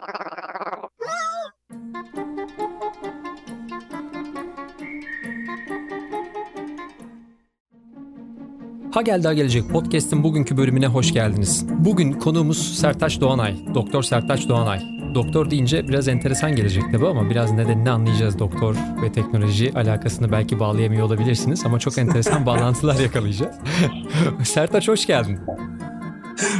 Ha Gel Daha Gelecek podcast'in bugünkü bölümüne hoş geldiniz. Bugün konuğumuz Sertaç Doğanay, Doktor Sertaç Doğanay. Doktor deyince biraz enteresan gelecek tabii ama biraz nedenini anlayacağız. Doktor ve teknoloji alakasını belki bağlayamıyor olabilirsiniz ama çok enteresan bağlantılar yakalayacağız. Sertaç hoş geldin.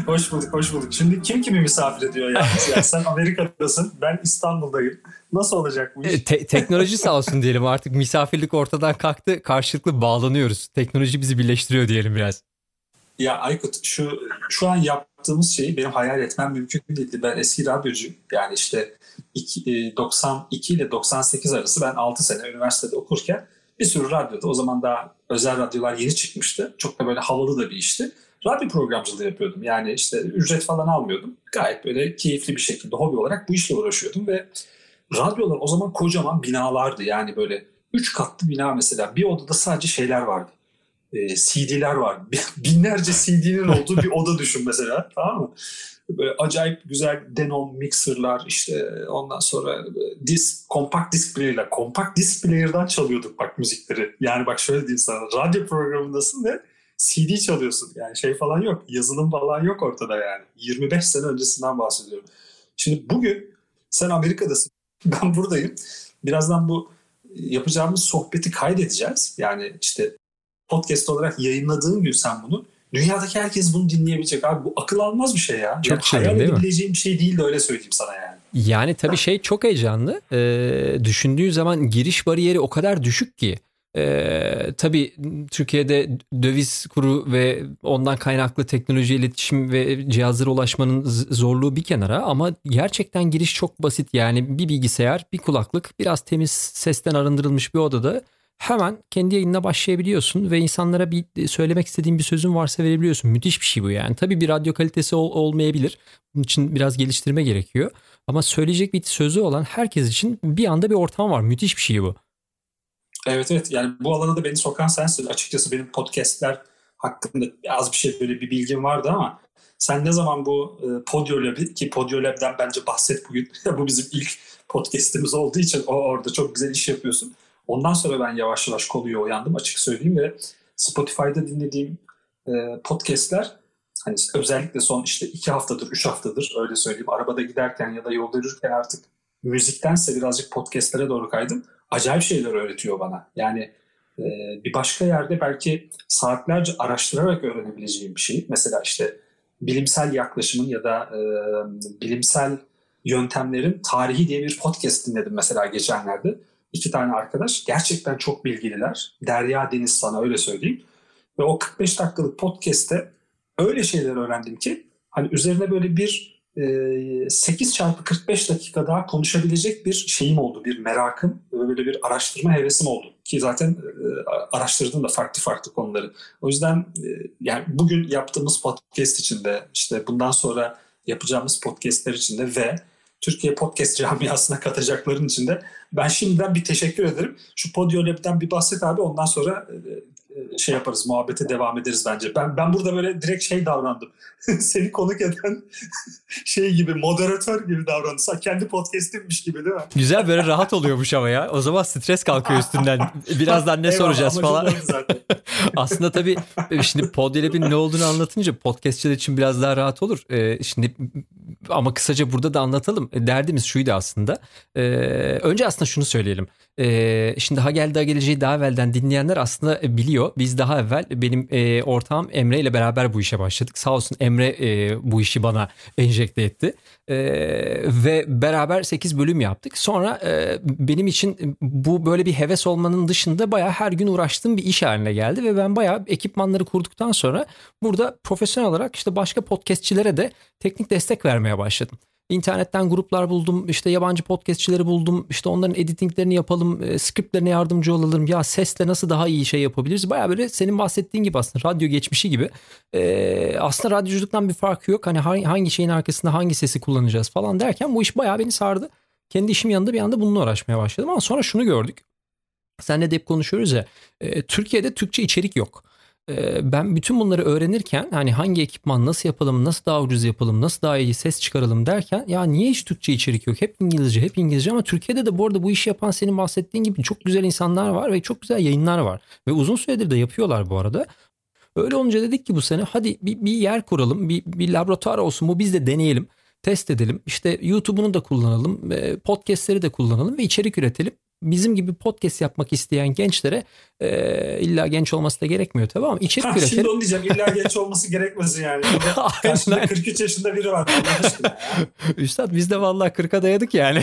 Hoş bulduk, hoş bulduk. Şimdi kim kimi misafir ediyor yani? Sen Amerika'dasın, ben İstanbul'dayım. Nasıl olacak bu iş? Teknoloji sağ olsun diyelim, artık misafirlik ortadan kalktı. Karşılıklı bağlanıyoruz. Teknoloji bizi birleştiriyor diyelim biraz. Ya Aykut, şu an yaptığımız şeyi benim hayal etmem mümkün değildi. Ben eski radyocuyum. Yani işte 92 ile 98 arası ben 6 sene üniversitede okurken bir sürü radyoda, o zaman daha özel radyolar yeni çıkmıştı. Çok da böyle havalı da bir işti. Radyo programcılığı yapıyordum. Yani işte ücret falan almıyordum. Gayet böyle keyifli bir şekilde hobi olarak bu işle uğraşıyordum ve radyolar o zaman kocaman binalardı. Yani böyle 3 katlı bina mesela, bir odada sadece şeyler vardı. CD'ler var. Binlerce CD'nin olduğu bir oda düşün mesela, tamam mı? Böyle acayip güzel Denon mixer'lar, işte ondan sonra kompakt disk player'dan çalıyorduk bak müzikleri. Yani bak şöyle diyeyim sana, radyo programındasın ve CD çalıyorsun. Yani şey falan yok, yazılım falan yok ortada yani. 25 sene öncesinden bahsediyorum. Şimdi bugün sen Amerika'dasın, ben buradayım. Birazdan bu yapacağımız sohbeti kaydedeceğiz. Yani işte podcast olarak yayınladığın gün sen bunu, dünyadaki herkes bunu dinleyebilecek. Abi bu akıl almaz bir şey ya. Çok şey, hayal edebileceğim bir şey değil de öyle söyleyeyim sana yani. Yani tabii şey çok heyecanlı. Düşündüğün zaman giriş bariyeri o kadar düşük ki. Tabii Türkiye'de döviz kuru ve ondan kaynaklı teknoloji, iletişim ve cihazlara ulaşmanın zorluğu bir kenara ama gerçekten giriş çok basit. Yani bir bilgisayar, bir kulaklık, biraz temiz sesten arındırılmış bir odada hemen kendi yayınına başlayabiliyorsun ve insanlara bir söylemek istediğin bir sözün varsa verebiliyorsun. Müthiş bir şey bu yani. Tabii bir radyo kalitesi olmayabilir. Bunun için biraz geliştirme gerekiyor. Ama söyleyecek bir sözü olan herkes için bir anda bir ortam var. Müthiş bir şey bu. Evet, yani bu alana da beni sokan sensin. Açıkçası benim podcastler hakkında az bir şey, böyle bir bilgim vardı ama sen ne zaman bu Podiolab'ı, ki Podiolab'dan bence bahset bugün. Bu bizim ilk podcastimiz olduğu için orada çok güzel iş yapıyorsun. Ondan sonra ben yavaş yavaş konuya uyandım, açık söyleyeyim, ve Spotify'da dinlediğim podcastler, hani özellikle son işte 2 haftadır 3 haftadır öyle söyleyeyim, arabada giderken ya da yolda yürürken artık müziktense birazcık podcastlere doğru kaydım. Acayip şeyler öğretiyor bana. Yani bir başka yerde belki saatlerce araştırarak öğrenebileceğim bir şey. Mesela işte bilimsel yaklaşımın ya da bilimsel yöntemlerin tarihi diye bir podcast dinledim mesela geçenlerde. 2 tane arkadaş gerçekten çok bilgililer. Derya Deniz, sana öyle söyleyeyim. Ve o 45 dakikalık podcast'te öyle şeyler öğrendim ki hani üzerine böyle bir 8x45 dakika daha konuşabilecek bir şeyim oldu. Bir merakım, böyle bir araştırma hevesim oldu. Ki zaten araştırdım da farklı farklı konuları. O yüzden yani bugün yaptığımız podcast içinde, işte bundan sonra yapacağımız podcastler içinde ve Türkiye podcast camiasına katacakların içinde ben şimdiden bir teşekkür ederim. Şu Podiolab'dan bir bahset abi, ondan sonra şey yaparız, muhabbete devam ederiz bence. Ben burada böyle direkt şey davrandım. Seni konuk eden şey gibi, moderatör gibi davrandım. Kendi podcast'immiş gibi, değil mi? Güzel, böyle rahat oluyormuş ama ya. O zaman stres kalkıyor üstünden. Birazdan ne eyvallah, soracağız falan. Aslında tabii şimdi Podiolab'in ne olduğunu anlatınca podcastçiler için biraz daha rahat olur. Şimdi ama kısaca burada da anlatalım. Derdimiz şuydu aslında. Önce aslında şunu söyleyelim. Şimdi Ha Gel Daha Geleceği daha evvelden dinleyenler aslında biliyor. Biz daha evvel, benim ortağım Emre ile beraber bu işe başladık. Sağ olsun Emre bu işi bana enjekte etti. Ve beraber 8 bölüm yaptık. Sonra benim için bu böyle bir heves olmanın dışında bayağı her gün uğraştığım bir iş haline geldi. Ve ben bayağı ekipmanları kurduktan sonra burada profesyonel olarak işte başka podcastçilere de teknik destek vermeye başladım. İnternetten gruplar buldum, işte yabancı podcastçileri buldum, işte onların editinglerini yapalım, scriptlerine yardımcı olalım, ya sesle nasıl daha iyi şey yapabiliriz. Baya böyle senin bahsettiğin gibi aslında radyo geçmişi gibi. Aslında radyoculuktan bir farkı yok, hani hangi şeyin arkasında hangi sesi kullanacağız falan derken bu iş baya beni sardı. Kendi işim yanında bir anda bununla uğraşmaya başladım ama sonra şunu gördük. Seninle de hep konuşuyoruz ya, Türkiye'de Türkçe içerik yok. ben bütün bunları öğrenirken hani hangi ekipman nasıl yapalım, nasıl daha ucuz yapalım, nasıl daha iyi ses çıkaralım derken ya niye hiç Türkçe içerik yok? Hep İngilizce ama Türkiye'de de bu arada bu işi yapan senin bahsettiğin gibi çok güzel insanlar var ve çok güzel yayınlar var. Ve uzun süredir de yapıyorlar bu arada. Öyle olunca dedik ki bu sene hadi bir yer kuralım, bir laboratuvar olsun, bu biz de deneyelim, test edelim. İşte YouTube'unu da kullanalım, podcastleri de kullanalım ve içerik üretelim. Bizim gibi podcast yapmak isteyen gençlere illa genç olması da gerekmiyor tabii ama içerik üretelim. Şimdi onu diyeceğim, illa genç olması gerekmez yani. Karşında 43 yaşında biri var. Üstad biz de vallahi 40'a dayadık yani.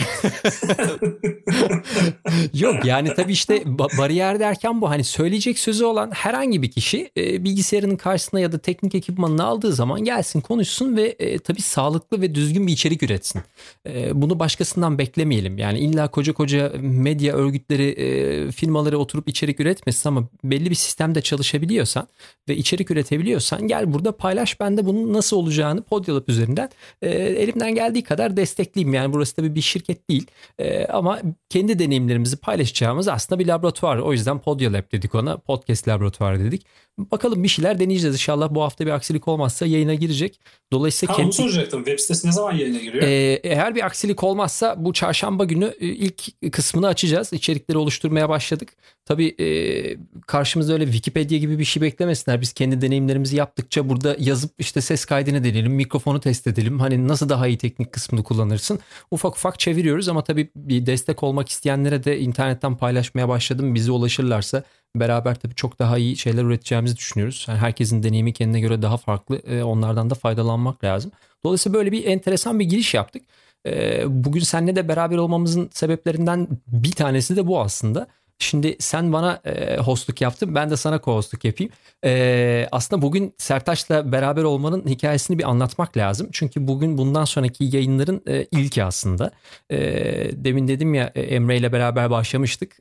Yok yani tabii işte bariyer derken bu hani söyleyecek sözü olan herhangi bir kişi bilgisayarının karşısına ya da teknik ekipmanını aldığı zaman gelsin konuşsun ve tabii sağlıklı ve düzgün bir içerik üretsin. Bunu başkasından beklemeyelim. Yani illa koca medya örgütleri, firmaları oturup içerik üretmesin ama belli bir sistemde çalışabiliyorsan ve içerik üretebiliyorsan gel burada paylaş, ben de bunun nasıl olacağını Podiolab üzerinden elimden geldiği kadar destekleyeyim. Yani burası tabii bir şirket değil ama kendi deneyimlerimizi paylaşacağımız aslında bir laboratuvar. O yüzden Podiolab dedik ona, podcast laboratuvarı dedik. Bakalım bir şeyler deneyeceğiz inşallah, bu hafta bir aksilik olmazsa yayına girecek. Dolayısıyla onu soracaktım, web sitesi ne zaman yayına giriyor? Eğer bir aksilik olmazsa bu çarşamba günü ilk kısmını açacağız. İçerikleri oluşturmaya başladık. Tabii karşımızda öyle Wikipedia gibi bir şey beklemesinler. Biz kendi deneyimlerimizi yaptıkça burada yazıp işte ses kaydını deneyelim, mikrofonu test edelim. Hani nasıl daha iyi teknik kısmını kullanırsın? Ufak ufak çeviriyoruz ama tabii bir destek olmak isteyenlere de internetten paylaşmaya başladım. Bize ulaşırlarsa beraber tabii çok daha iyi şeyler üreteceğimizi düşünüyoruz. Yani herkesin deneyimi kendine göre daha farklı. Onlardan da faydalanmak lazım. Dolayısıyla böyle bir enteresan bir giriş yaptık. Bugün seninle de beraber olmamızın sebeplerinden bir tanesi de bu aslında. Şimdi sen bana hostluk yaptın, ben de sana co-hostluk yapayım. Aslında bugün Sertaç'la beraber olmanın hikayesini bir anlatmak lazım. Çünkü bugün bundan sonraki yayınların ilki aslında. Demin dedim ya, Emre ile beraber başlamıştık.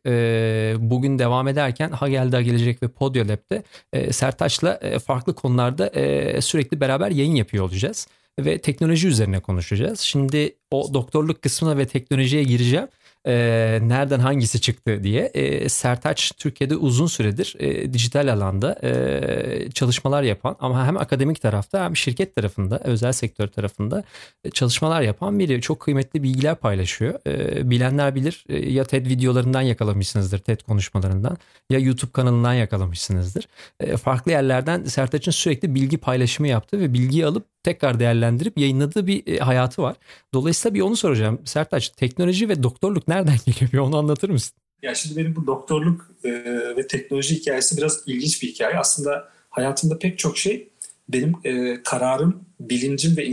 Bugün devam ederken Ha Geldi Ha Gelecek ve Podiolab'de Sertaç'la farklı konularda sürekli beraber yayın yapıyor olacağız. Ve teknoloji üzerine konuşacağız. Şimdi o doktorluk kısmına ve teknolojiye gireceğim. Nereden hangisi çıktı diye. Sertaç Türkiye'de uzun süredir dijital alanda çalışmalar yapan ama hem akademik tarafta hem şirket tarafında, özel sektör tarafında çalışmalar yapan biri. Çok kıymetli bilgiler paylaşıyor. Bilenler bilir, ya TED videolarından yakalamışsınızdır, TED konuşmalarından, ya YouTube kanalından yakalamışsınızdır. Farklı yerlerden Sertaç'ın sürekli bilgi paylaşımı yaptığı ve bilgiyi alıp tekrar değerlendirip yayınladığı bir hayatı var. Dolayısıyla bir onu soracağım. Sertaç, teknoloji ve doktorluk nereden geliyor? Bir onu anlatır mısın? Ya şimdi benim bu doktorluk ve teknoloji hikayesi biraz ilginç bir hikaye. Aslında hayatımda pek çok şey benim kararım, bilincim ve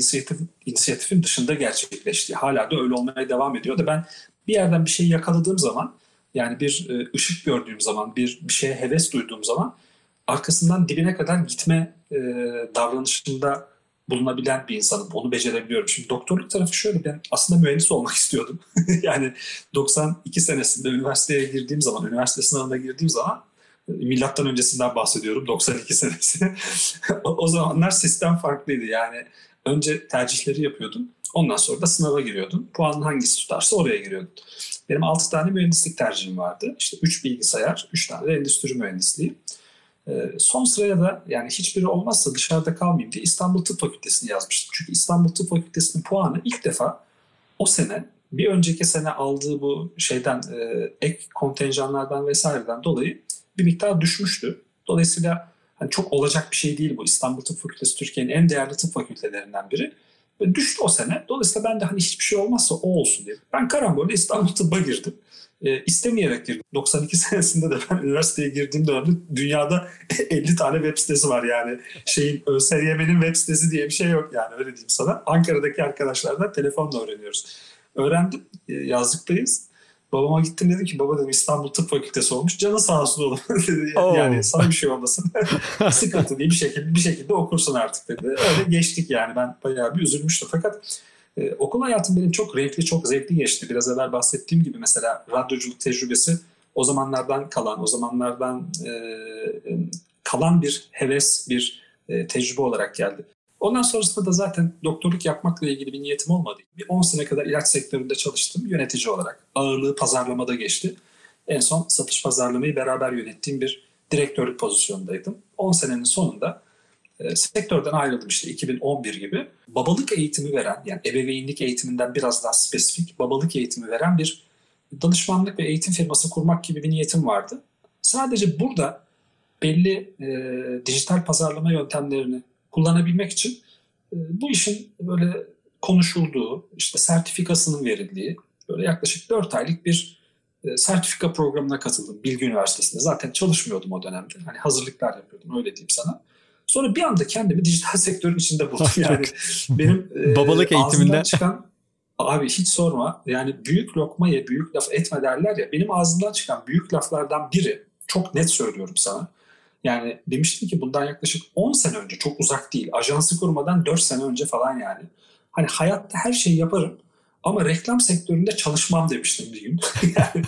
inisiyatifim dışında gerçekleşti. Hala da öyle olmaya devam ediyor da ben bir yerden bir şeyi yakaladığım zaman, yani bir ışık gördüğüm zaman, bir şeye heves duyduğum zaman arkasından dibine kadar gitme davranışında bulunabilen bir insanım. Onu becerebiliyorum. Şimdi doktorluk tarafı şöyle, ben aslında mühendis olmak istiyordum. Yani 92 senesinde üniversiteye girdiğim zaman, üniversite sınavına girdiğim zaman, milattan öncesinden bahsediyorum, 92 senesi. O zamanlar sistem farklıydı. Yani önce tercihleri yapıyordum. Ondan sonra da sınava giriyordum. Puanın hangisi tutarsa oraya giriyordum. Benim 6 tane mühendislik tercihim vardı. İşte 3 bilgisayar, 3 tane de endüstri mühendisliği. Son sıraya da, yani hiçbiri olmazsa dışarıda kalmayayım diye, İstanbul Tıp Fakültesi'ni yazmıştım. Çünkü İstanbul Tıp Fakültesi'nin puanı ilk defa o sene, bir önceki sene aldığı bu şeyden, ek kontenjanlardan vesaireden dolayı bir miktar düşmüştü. Dolayısıyla hani çok olacak bir şey değil bu. İstanbul Tıp Fakültesi Türkiye'nin en değerli tıp fakültelerinden biri. Ve düştü o sene. Dolayısıyla ben de hani hiçbir şey olmazsa o olsun diye. Ben karambolde İstanbul Tıp'a girdim. İstemeyerek girdim. 92 senesinde de ben üniversiteye girdiğim dönemde dünyada 50 tane web sitesi var yani. ÖSYM'nin web sitesi diye bir şey yok yani, öyle diyeyim sana. Ankara'daki arkadaşlardan telefonla öğreniyoruz. Öğrendim, yazlıktayız. Babama gittim, dedim ki baba, dedim, İstanbul Tıp Fakültesi olmuş. Canı sağ olsun oğlum dedi. Yani sana bir şey olmasın. Sıkıntı değil, bir şekilde okursun artık dedi. Öyle geçtik yani, ben bayağı bir üzülmüştüm fakat okul hayatım benim çok renkli, çok zevkli geçti. Biraz evvel bahsettiğim gibi mesela radyoculuk tecrübesi o zamanlardan kalan bir heves, bir tecrübe olarak geldi. Ondan sonrasında da zaten doktorluk yapmakla ilgili bir niyetim olmadı. Bir 10 sene kadar ilaç sektöründe çalıştım yönetici olarak. Ağırlığı pazarlamada geçti. En son satış pazarlamayı beraber yönettiğim bir direktörlük pozisyondaydım. 10 senenin sonunda sektörden ayrıldım işte 2011 gibi. Babalık eğitimi veren, yani ebeveynlik eğitiminden biraz daha spesifik babalık eğitimi veren bir danışmanlık ve eğitim firması kurmak gibi bir niyetim vardı. Sadece burada belli dijital pazarlama yöntemlerini kullanabilmek için bu işin böyle konuşulduğu, işte sertifikasının verildiği böyle yaklaşık 4 aylık bir sertifika programına katıldım Bilgi Üniversitesi'nde. Zaten çalışmıyordum o dönemde. Hani hazırlıklar yapıyordum, öyle diyeyim sana. Sonra bir anda kendimi dijital sektörün içinde buldum. Yani benim babalık eğitiminden çıkan, abi hiç sorma. Yani büyük lokmaya büyük laf etme derler ya. Benim ağzımdan çıkan büyük laflardan biri, çok net söylüyorum sana. Yani demiştim ki bundan yaklaşık 10 sene önce, çok uzak değil. Ajansı kurmadan 4 sene önce falan yani. Hani hayatta her şeyi yaparım ama reklam sektöründe çalışmam demiştim bir gün. Yani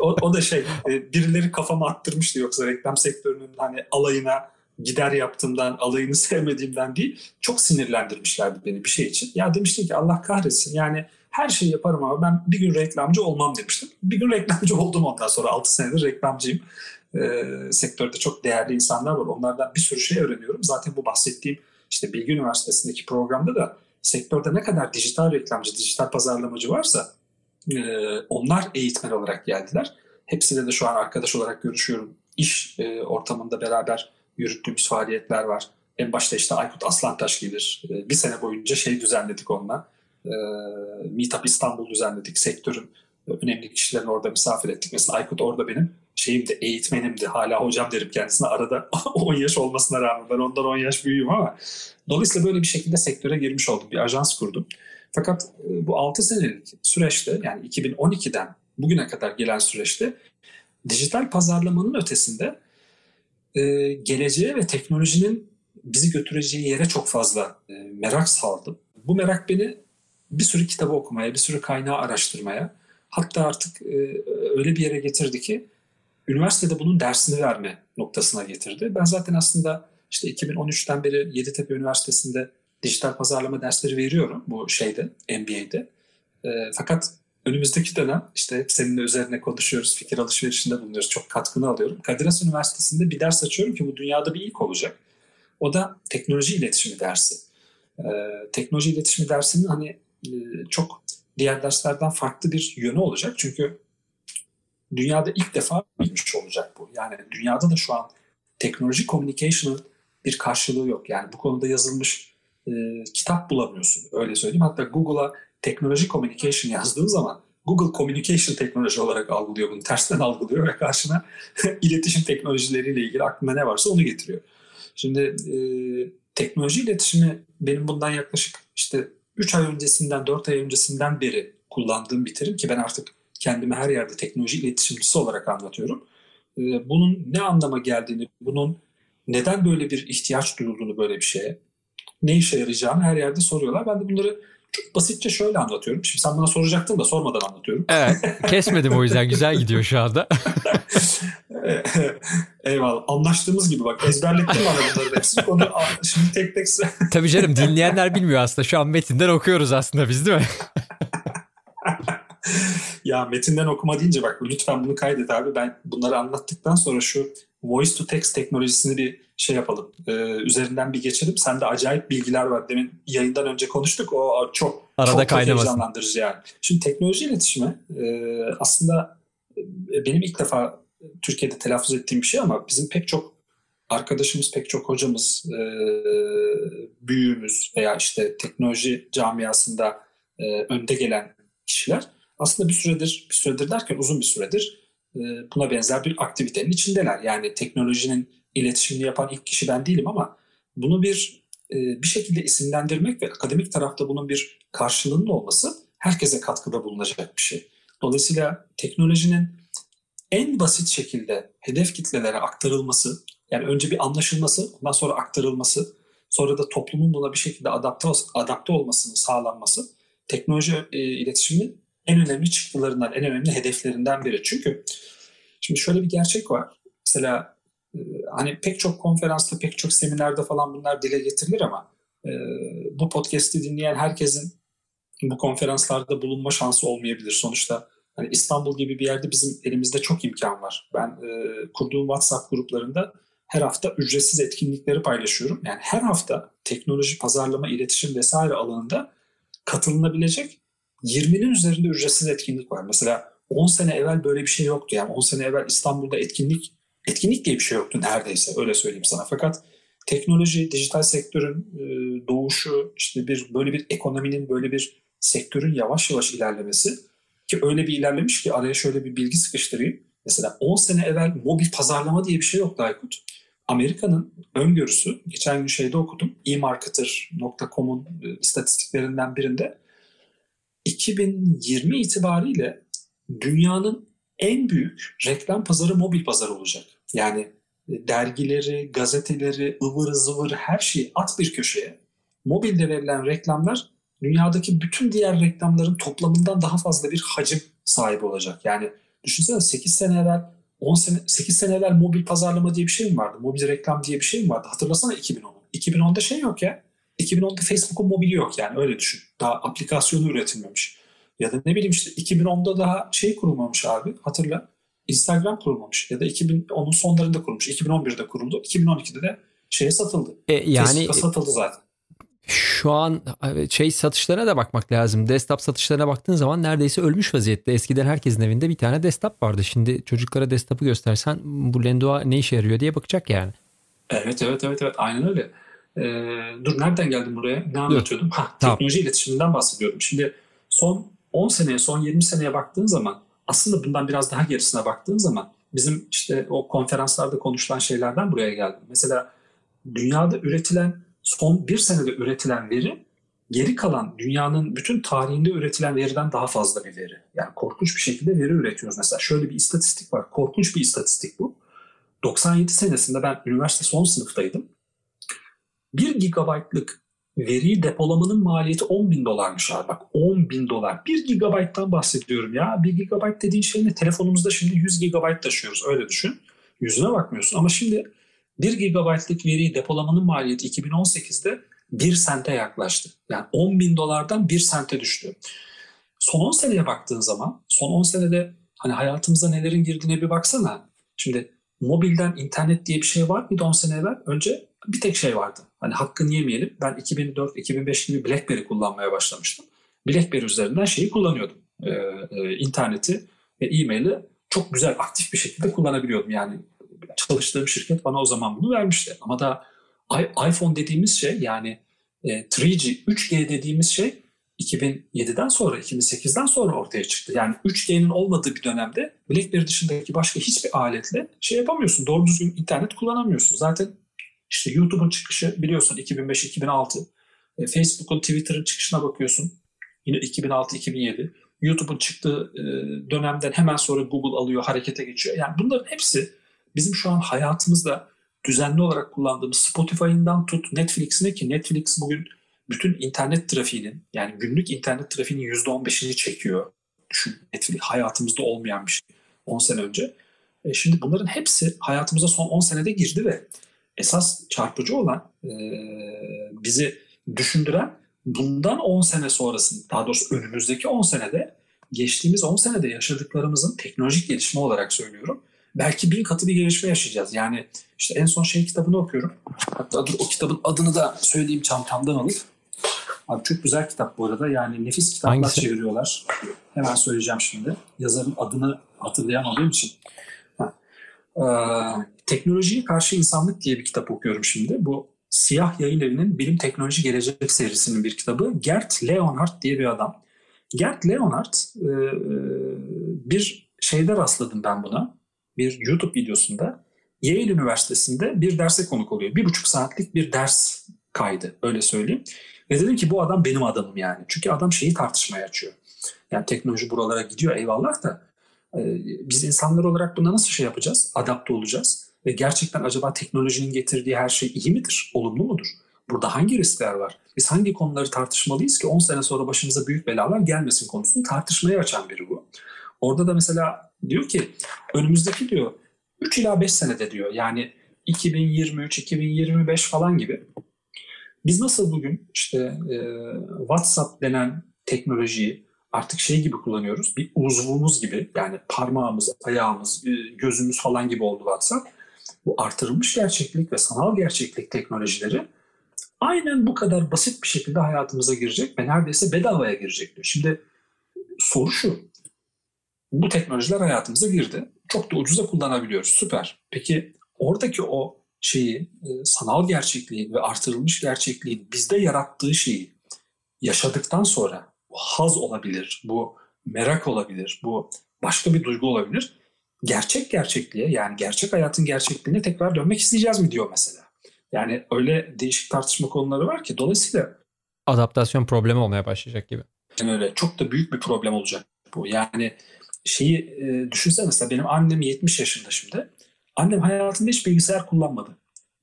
o da şey, birileri kafama attırmıştı yoksa reklam sektörünün hani alayına gider yaptığımdan, alayını sevmediğimden değil, çok sinirlendirmişlerdi beni bir şey için. Ya demiştim ki Allah kahretsin yani her şeyi yaparım ama ben bir gün reklamcı olmam demiştim. Bir gün reklamcı oldum, ondan sonra 6 senedir reklamcıyım. Sektörde çok değerli insanlar var. Onlardan bir sürü şey öğreniyorum. Zaten bu bahsettiğim işte Bilgi Üniversitesi'ndeki programda da sektörde ne kadar dijital reklamcı, dijital pazarlamacı varsa onlar eğitmen olarak geldiler. Hepsiyle de şu an arkadaş olarak görüşüyorum. İş ortamında beraber yürüttüğümüz faaliyetler var. En başta işte Aykut Aslantaş gelir. Bir sene boyunca şey düzenledik onunla. Meetup İstanbul düzenledik. Sektörün önemli kişilerini orada misafir ettik. Mesela Aykut orada benim şeyimdi, eğitmenimdi. Hala hocam derim kendisine arada 10 yaş olmasına rağmen. Ben ondan 10 yaş büyüğüm ama. Dolayısıyla böyle bir şekilde sektöre girmiş oldum. Bir ajans kurdum. Fakat bu 6 senelik süreçte, yani 2012'den bugüne kadar gelen süreçte dijital pazarlamanın ötesinde geleceğe ve teknolojinin bizi götüreceği yere çok fazla merak saldım. Bu merak beni bir sürü kitabı okumaya, bir sürü kaynağı araştırmaya, hatta artık öyle bir yere getirdi ki üniversitede bunun dersini verme noktasına getirdi. Ben zaten aslında işte 2013'ten beri Yeditepe Üniversitesi'nde dijital pazarlama dersleri veriyorum bu şeyde, MBA'de. Fakat önümüzdeki dönem işte seninle üzerine konuşuyoruz, fikir alışverişinde bulunuyoruz, çok katkını alıyorum. Kadir Has Üniversitesi'nde bir ders açıyorum ki bu dünyada bir ilk olacak. O da teknoloji iletişimi dersi. Teknoloji iletişimi dersinin hani çok diğer derslerden farklı bir yönü olacak. Çünkü dünyada ilk defa bilmiş olacak bu. Yani dünyada da şu an teknoloji communication'ın bir karşılığı yok. Yani bu konuda yazılmış kitap bulamıyorsun, öyle söyleyeyim. Hatta Google'a teknoloji communication yazdığın zaman Google Communication teknoloji olarak algılıyor bunu. Tersten algılıyor ve karşına iletişim teknolojileriyle ilgili aklına ne varsa onu getiriyor. Şimdi teknoloji iletişimi benim bundan yaklaşık işte 3 ay öncesinden, 4 ay öncesinden beri kullandığım bir terim ki ben artık kendimi her yerde teknoloji iletişimcisi olarak anlatıyorum. Bunun ne anlama geldiğini, bunun neden böyle bir ihtiyaç duyulduğunu, böyle bir şeye, ne işe yarayacağını her yerde soruyorlar. Ben de bunları çok basitçe şöyle anlatıyorum. Şimdi sen bana soracaktın da sormadan anlatıyorum. Evet, kesmedim o yüzden. Güzel gidiyor şu anda. Eyvallah. Anlaştığımız gibi bak. Ezberlettim bana bunların hepsini. Onu şimdi tek tek... Tabii canım, dinleyenler bilmiyor aslında. Şu an metinden okuyoruz aslında biz, değil mi? Ya metinden okuma deyince bak, lütfen bunu kaydet abi. Ben bunları anlattıktan sonra şu voice to text teknolojisini bir şey yapalım, üzerinden bir geçelim. Sende acayip bilgiler var. Demin yayından önce konuştuk. O çok arada çok heyecanlandırıcı yani. Şimdi teknoloji iletişimi aslında benim ilk defa Türkiye'de telaffuz ettiğim bir şey ama bizim pek çok arkadaşımız, pek çok hocamız, büyüğümüz veya işte teknoloji camiasında önde gelen kişiler aslında bir süredir derken uzun bir süredir buna benzer bir aktivitenin içindeler. Yani teknolojinin iletişimini yapan ilk kişi ben değilim ama bunu bir şekilde isimlendirmek ve akademik tarafta bunun bir karşılığının olması herkese katkıda bulunacak bir şey. Dolayısıyla teknolojinin en basit şekilde hedef kitlelere aktarılması, yani önce bir anlaşılması, ondan sonra aktarılması, sonra da toplumun buna bir şekilde adapte olmasını sağlanması teknoloji iletişiminin en önemli çıktılarından, en önemli hedeflerinden biri. Çünkü şimdi şöyle bir gerçek var. Mesela hani pek çok konferansta, pek çok seminerde falan bunlar dile getirilir ama bu podcast'i dinleyen herkesin bu konferanslarda bulunma şansı olmayabilir. Sonuçta hani İstanbul gibi bir yerde bizim elimizde çok imkan var. Ben kurduğum WhatsApp gruplarında her hafta ücretsiz etkinlikleri paylaşıyorum. Yani her hafta teknoloji, pazarlama, iletişim vesaire alanında katılınabilecek 20'nin üzerinde ücretsiz etkinlik var. Mesela 10 sene evvel böyle bir şey yoktu. Yani 10 sene evvel İstanbul'da etkinlik diye bir şey yoktu neredeyse, öyle söyleyeyim sana. Fakat teknoloji, dijital sektörün doğuşu, işte böyle bir ekonominin, böyle bir sektörün yavaş yavaş ilerlemesi, ki öyle bir ilerlemiş ki araya şöyle bir bilgi sıkıştırayım. Mesela 10 sene evvel mobil pazarlama diye bir şey yoktu Aykut. Amerika'nın öngörüsü, geçen gün şeyde okudum, emarketer.com'un istatistiklerinden birinde 2020 itibariyle dünyanın en büyük reklam pazarı mobil pazarı olacak. Yani dergileri, gazeteleri, ıvır zıvır her şeyi at bir köşeye. Mobilde verilen reklamlar dünyadaki bütün diğer reklamların toplamından daha fazla bir hacim sahibi olacak. Yani düşünsene 8 sene evvel mobil pazarlama diye bir şey mi vardı? Mobil reklam diye bir şey mi vardı? Hatırlasana 2010. 2010'da şey yok ya. 2010'da Facebook'un mobili yok yani, öyle düşün. Daha aplikasyonu üretilmemiş. Ya da ne bileyim işte 2010'da daha şey kurulmamış abi, hatırla. Instagram kurulmamış ya da 2010'un sonlarında kurulmuş. 2011'de kuruldu. 2012'de de şeye satıldı. Facebook'a satıldı zaten. Şu an şey satışlarına da bakmak lazım. Desktop satışlarına baktığın zaman neredeyse ölmüş vaziyette. Eskiden herkesin evinde bir tane desktop vardı. Şimdi çocuklara desktop'u göstersen bu Lenovo ne işe yarıyor diye bakacak yani. Evet. Aynen öyle. Dur, nereden geldim buraya? Ne anlatıyordum? Teknoloji iletişiminden bahsediyorum. Şimdi son 10 seneye, son 20 seneye baktığın zaman, aslında bundan biraz daha gerisine baktığın zaman bizim işte o konferanslarda konuşulan şeylerden buraya geldim. Mesela dünyada üretilen, son bir senede üretilen veri, geri kalan dünyanın bütün tarihinde üretilen veriden daha fazla bir veri. Yani korkunç bir şekilde veri üretiyoruz. Mesela şöyle bir istatistik var. Korkunç bir istatistik bu. 97 senesinde ben üniversite son sınıftaydım. 1 gigabaytlık veriyi depolamanın maliyeti $10,000'mış abi. Bak $10,000. 1 gigabayttan bahsediyorum ya. 1 gigabayt dediğin şey ne? Telefonumuzda şimdi 100 gigabayt taşıyoruz. Öyle düşün. Yüzüne bakmıyorsun. Ama şimdi 1 GB'lık veriyi depolamanın maliyeti 2018'de 1 sente yaklaştı. Yani $10,000'dan 1 sente düştü. Son 10 seneye baktığın zaman, son 10 senede hani hayatımıza nelerin girdiğine bir baksana. Şimdi mobilden internet diye bir şey var mıydı 10 sene evvel? Önce bir tek şey vardı. Hani hakkını yemeyelim. Ben 2004-2005 gibi BlackBerry kullanmaya başlamıştım. BlackBerry üzerinden şeyi kullanıyordum. İnterneti ve e-maili çok güzel, aktif bir şekilde kullanabiliyordum yani. Çalıştığım şirket bana o zaman bunu vermişti. Ama da iPhone dediğimiz şey, yani 3G, 3G dediğimiz şey 2007'den sonra, 2008'den sonra ortaya çıktı. Yani 3G'nin olmadığı bir dönemde BlackBerry dışındaki başka hiçbir aletle şey yapamıyorsun. Doğru düzgün internet kullanamıyorsun. Zaten işte YouTube'un çıkışı biliyorsun 2005-2006. Facebook'un, Twitter'ın çıkışına bakıyorsun. Yine 2006-2007. YouTube'un çıktığı dönemden hemen sonra Google alıyor, harekete geçiyor. Yani bunların hepsi bizim şu an hayatımızda düzenli olarak kullandığımız Spotify'ından tut Netflix'ine, ki Netflix bugün bütün internet trafiğinin, yani günlük internet trafiğinin %15'ini çekiyor. Düşün, Netflix hayatımızda olmayan bir şey 10 sene önce. Şimdi bunların hepsi hayatımıza son 10 senede girdi ve esas çarpıcı olan, bizi düşündüren, bundan 10 sene sonrasında, daha doğrusu önümüzdeki 10 senede, geçtiğimiz 10 senede yaşadıklarımızın, teknolojik gelişme olarak söylüyorum, belki 1000 katı bir gelişme yaşayacağız. Yani işte en son şey kitabını okuyorum. Hatta dur, o kitabın adını da söyleyeyim, çantamdan alıp. Abi çok güzel kitap bu arada. Yani nefis kitaplar. Hangisi? Çeviriyorlar. Hemen söyleyeceğim şimdi. Yazarın adını hatırlayamadığım için. Teknolojiye Karşı İnsanlık diye bir kitap okuyorum şimdi. Bu Siyah Yayın Evi'nin Bilim Teknoloji Gelecek serisinin bir kitabı. Gert Leonhard diye bir adam. Gert Leonhard, bir şeyde rastladım ben buna. Bir YouTube videosunda Yale Üniversitesi'nde bir derse konuk oluyor. 1,5 saatlik bir ders kaydı, öyle söyleyeyim. Ve dedim ki bu adam benim adamım yani. Çünkü adam şeyi tartışmaya açıyor. Yani teknoloji buralara gidiyor, eyvallah da biz insanlar olarak buna nasıl şey yapacağız? Adapte olacağız. Ve gerçekten acaba teknolojinin getirdiği her şey iyi midir? Olumlu mudur? Burada hangi riskler var? Biz hangi konuları tartışmalıyız ki 10 sene sonra başımıza büyük belalar gelmesin konusunu tartışmaya açan biri bu. Orada da mesela diyor ki önümüzdeki, diyor, 3 ila 5 senede, diyor, yani 2023-2025 falan gibi, biz nasıl bugün işte WhatsApp denen teknolojiyi artık şey gibi kullanıyoruz, bir uzvumuz gibi, yani parmağımız, ayağımız, gözümüz falan gibi oldu WhatsApp. bu artırılmış gerçeklik ve sanal gerçeklik teknolojileri aynen bu kadar basit bir şekilde hayatımıza girecek ve neredeyse bedavaya girecek diyor. Şimdi soru şu, bu teknolojiler hayatımıza girdi. Çok da ucuza kullanabiliyoruz, süper. Peki oradaki o şeyi, sanal gerçekliğin ve artırılmış gerçekliğin bizde yarattığı şeyi yaşadıktan sonra bu haz olabilir, bu merak olabilir, bu başka bir duygu olabilir. Gerçek gerçekliğe, yani gerçek hayatın gerçekliğine tekrar dönmek isteyeceğiz mi diyor mesela. Yani öyle değişik tartışma konuları var ki dolayısıyla adaptasyon problemi olmaya başlayacak gibi. Yani öyle çok da büyük bir problem olacak bu. Yani şeyi düşünsene, mesela benim annem 70 yaşında şimdi. Annem hayatında hiç bilgisayar kullanmadı.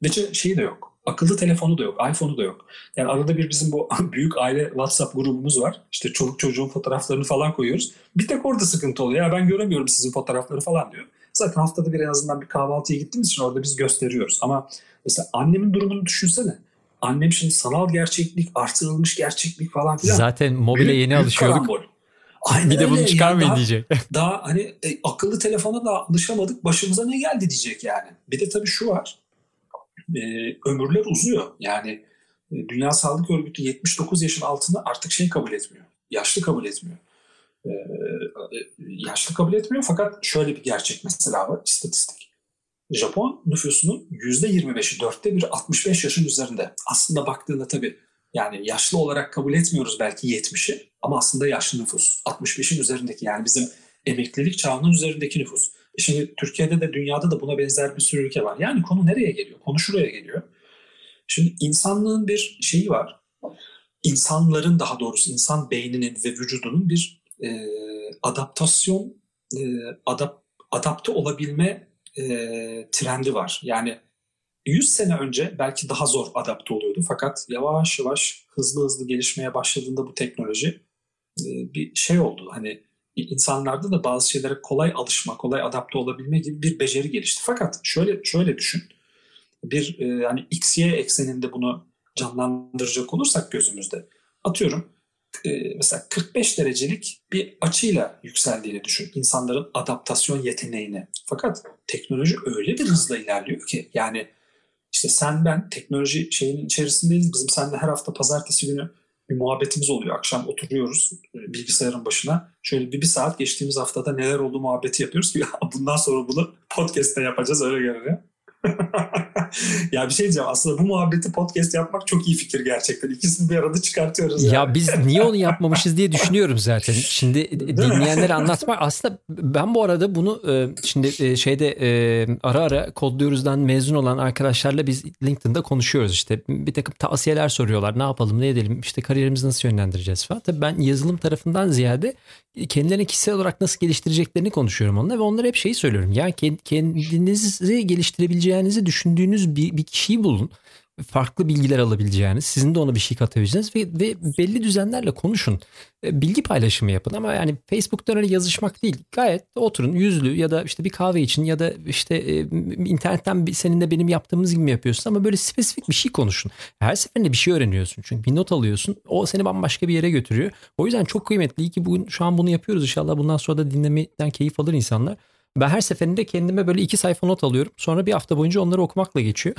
Ve şeyi de yok. Akıllı telefonu da yok. iPhone'u da yok. Yani arada bir bizim bu büyük aile WhatsApp grubumuz var. İşte çoluk çocuğun fotoğraflarını falan koyuyoruz. Bir tek orada sıkıntı oluyor. Ya ben göremiyorum sizin fotoğrafları falan diyor. Zaten haftada bir en azından bir kahvaltıya gittiğimiz için orada biz gösteriyoruz. Ama mesela annemin durumunu düşünsene. Annem şimdi sanal gerçeklik, artırılmış gerçeklik falan filan. Zaten mobile yeni büyük alışıyorduk. Karambol. Aynen, bir de bunu çıkarmayın yani diyecek. Daha hani akıllı telefona da alışamadık, başımıza ne geldi diyecek yani. Bir de tabii şu var, ömürler uzuyor. Yani Dünya Sağlık Örgütü 79 yaşın altını artık kabul etmiyor, yaşlı kabul etmiyor. Yaşlı kabul etmiyor fakat şöyle bir gerçek mesela var, istatistik. Japon nüfusunun %25'i, dörtte biri 65 yaşın üzerinde. Aslında baktığında tabii yani yaşlı olarak kabul etmiyoruz belki 70'i ama aslında yaşlı nüfus. 65'in üzerindeki, yani bizim emeklilik çağının üzerindeki nüfus. Şimdi Türkiye'de de dünyada da buna benzer bir sürü ülke var. Yani konu nereye geliyor? Konu şuraya geliyor. Şimdi insanlığın bir şeyi var. İnsanların, daha doğrusu insan beyninin ve vücudunun bir adaptasyon, adapte olabilme trendi var. Yani 100 sene önce belki daha zor adapte oluyordu fakat yavaş yavaş hızlı gelişmeye başladığında bu teknoloji bir şey oldu. Hani insanlarda da bazı şeylere kolay alışma, kolay adapte olabilme gibi bir beceri gelişti. Fakat şöyle düşün. Bir hani XY ekseninde bunu canlandıracak olursak gözümüzde. Atıyorum mesela 45 derecelik bir açıyla yükseldiğini düşün. İnsanların adaptasyon yeteneğini. Fakat teknoloji öyle bir hızla ilerliyor ki yani İşte sen, ben teknoloji şeyinin içerisindeyiz. Bizim seninle her hafta pazartesi günü bir muhabbetimiz oluyor. Akşam oturuyoruz bilgisayarın başına. Şöyle bir saat geçtiğimiz haftada neler oldu muhabbeti yapıyoruz ki bundan sonra bunu podcast'te yapacağız, öyle görünüyor. Ya bir şey diyeceğim, aslında bu muhabbeti podcast yapmak çok iyi fikir gerçekten. İkisini bir arada çıkartıyoruz. Yani. Ya biz niye onu yapmamışız diye düşünüyorum zaten. Şimdi dinleyenlere anlatmak, aslında ben bu arada bunu şimdi şeyde ara ara Kodluyoruz'dan mezun olan arkadaşlarla biz LinkedIn'da konuşuyoruz işte. Bir takım tavsiyeler soruyorlar. Ne yapalım, ne edelim, işte kariyerimizi nasıl yönlendireceğiz falan. Tabii ben yazılım tarafından ziyade kendilerini kişisel olarak nasıl geliştireceklerini konuşuyorum onunla ve onlara hep şeyi söylüyorum. Yani kendinizi geliştirebileceğinizi düşündüğünüz bir kişiyi bulun. Farklı bilgiler alabileceğiniz, sizin de ona bir şey katabileceğiniz ve belli düzenlerle konuşun. Bilgi paylaşımı yapın ama yani Facebook'tan öyle yazışmak değil. Gayet oturun yüzlü ya da işte bir kahve için ya da işte internetten seninle benim yaptığımız gibi yapıyorsun ama böyle spesifik bir şey konuşun. Her seferinde bir şey öğreniyorsun çünkü bir not alıyorsun. O seni bambaşka bir yere götürüyor. O yüzden çok kıymetli. İyi ki bugün şu an bunu yapıyoruz, inşallah bundan sonra da dinlemeden keyif alır insanlar. Ben her seferinde kendime böyle 2 sayfa not alıyorum. Sonra bir hafta boyunca onları okumakla geçiyor.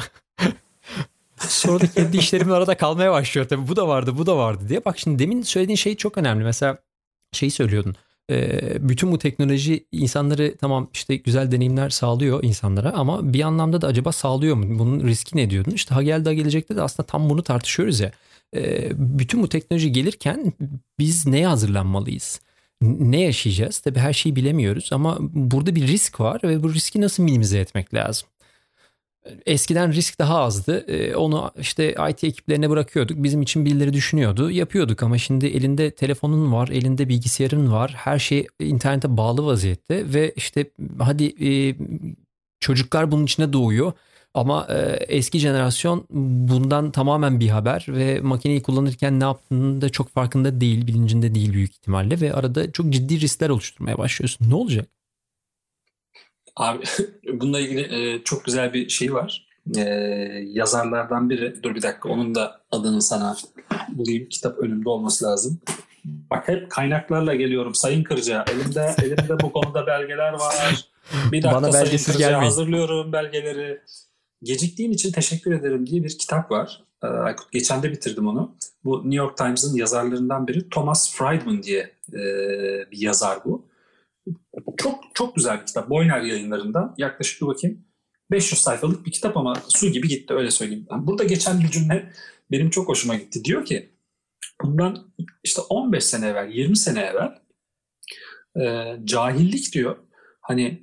Sonra da kendi işlerimin arada kalmaya başlıyor. Tabii bu da vardı diye. Bak şimdi demin söylediğin şey çok önemli. Mesela şeyi söylüyordun. Bütün bu teknoloji insanları, tamam işte güzel deneyimler sağlıyor insanlara ama bir anlamda da acaba sağlıyor mu? Bunun riski ne diyordun? İşte Hagel'da gelecekte de aslında tam bunu tartışıyoruz ya. Bütün bu teknoloji gelirken biz neye hazırlanmalıyız? Ne yaşayacağız? Tabii her şeyi bilemiyoruz ama burada bir risk var ve bu riski nasıl minimize etmek lazım? Eskiden risk daha azdı. Onu işte IT ekiplerine bırakıyorduk. Bizim için birileri düşünüyordu. Yapıyorduk ama şimdi elinde telefonun var, elinde bilgisayarın var. Her şey internete bağlı vaziyette ve işte hadi çocuklar bunun içine doğuyor. Ama eski jenerasyon bundan tamamen bihaber ve makineyi kullanırken ne yaptığının da çok farkında değil, bilincinde değil büyük ihtimalle ve arada çok ciddi riskler oluşturmaya başlıyorsun. Ne olacak? Abi bununla ilgili çok güzel bir şey var. Yazarlardan biri, dur bir dakika onun da adını sana bulayım, kitap önümde olması lazım. Bak hep kaynaklarla geliyorum Sayın Kırca, elimde bu konuda belgeler var. Bir dakika bana belgesiz gelmeyin. Hazırlıyorum belgeleri. Geciktiğim için teşekkür ederim diye bir kitap var. Aykut, geçen de bitirdim onu. Bu New York Times'ın yazarlarından biri Thomas Friedman diye bir yazar bu. Çok çok güzel bir kitap. Boyner yayınlarından yaklaşık bir bakayım 500 sayfalık bir kitap ama su gibi gitti, öyle söyleyeyim. Burada geçen bir cümle benim çok hoşuma gitti. Diyor ki bundan işte 15 sene evvel, 20 sene evvel cahillik diyor. Hani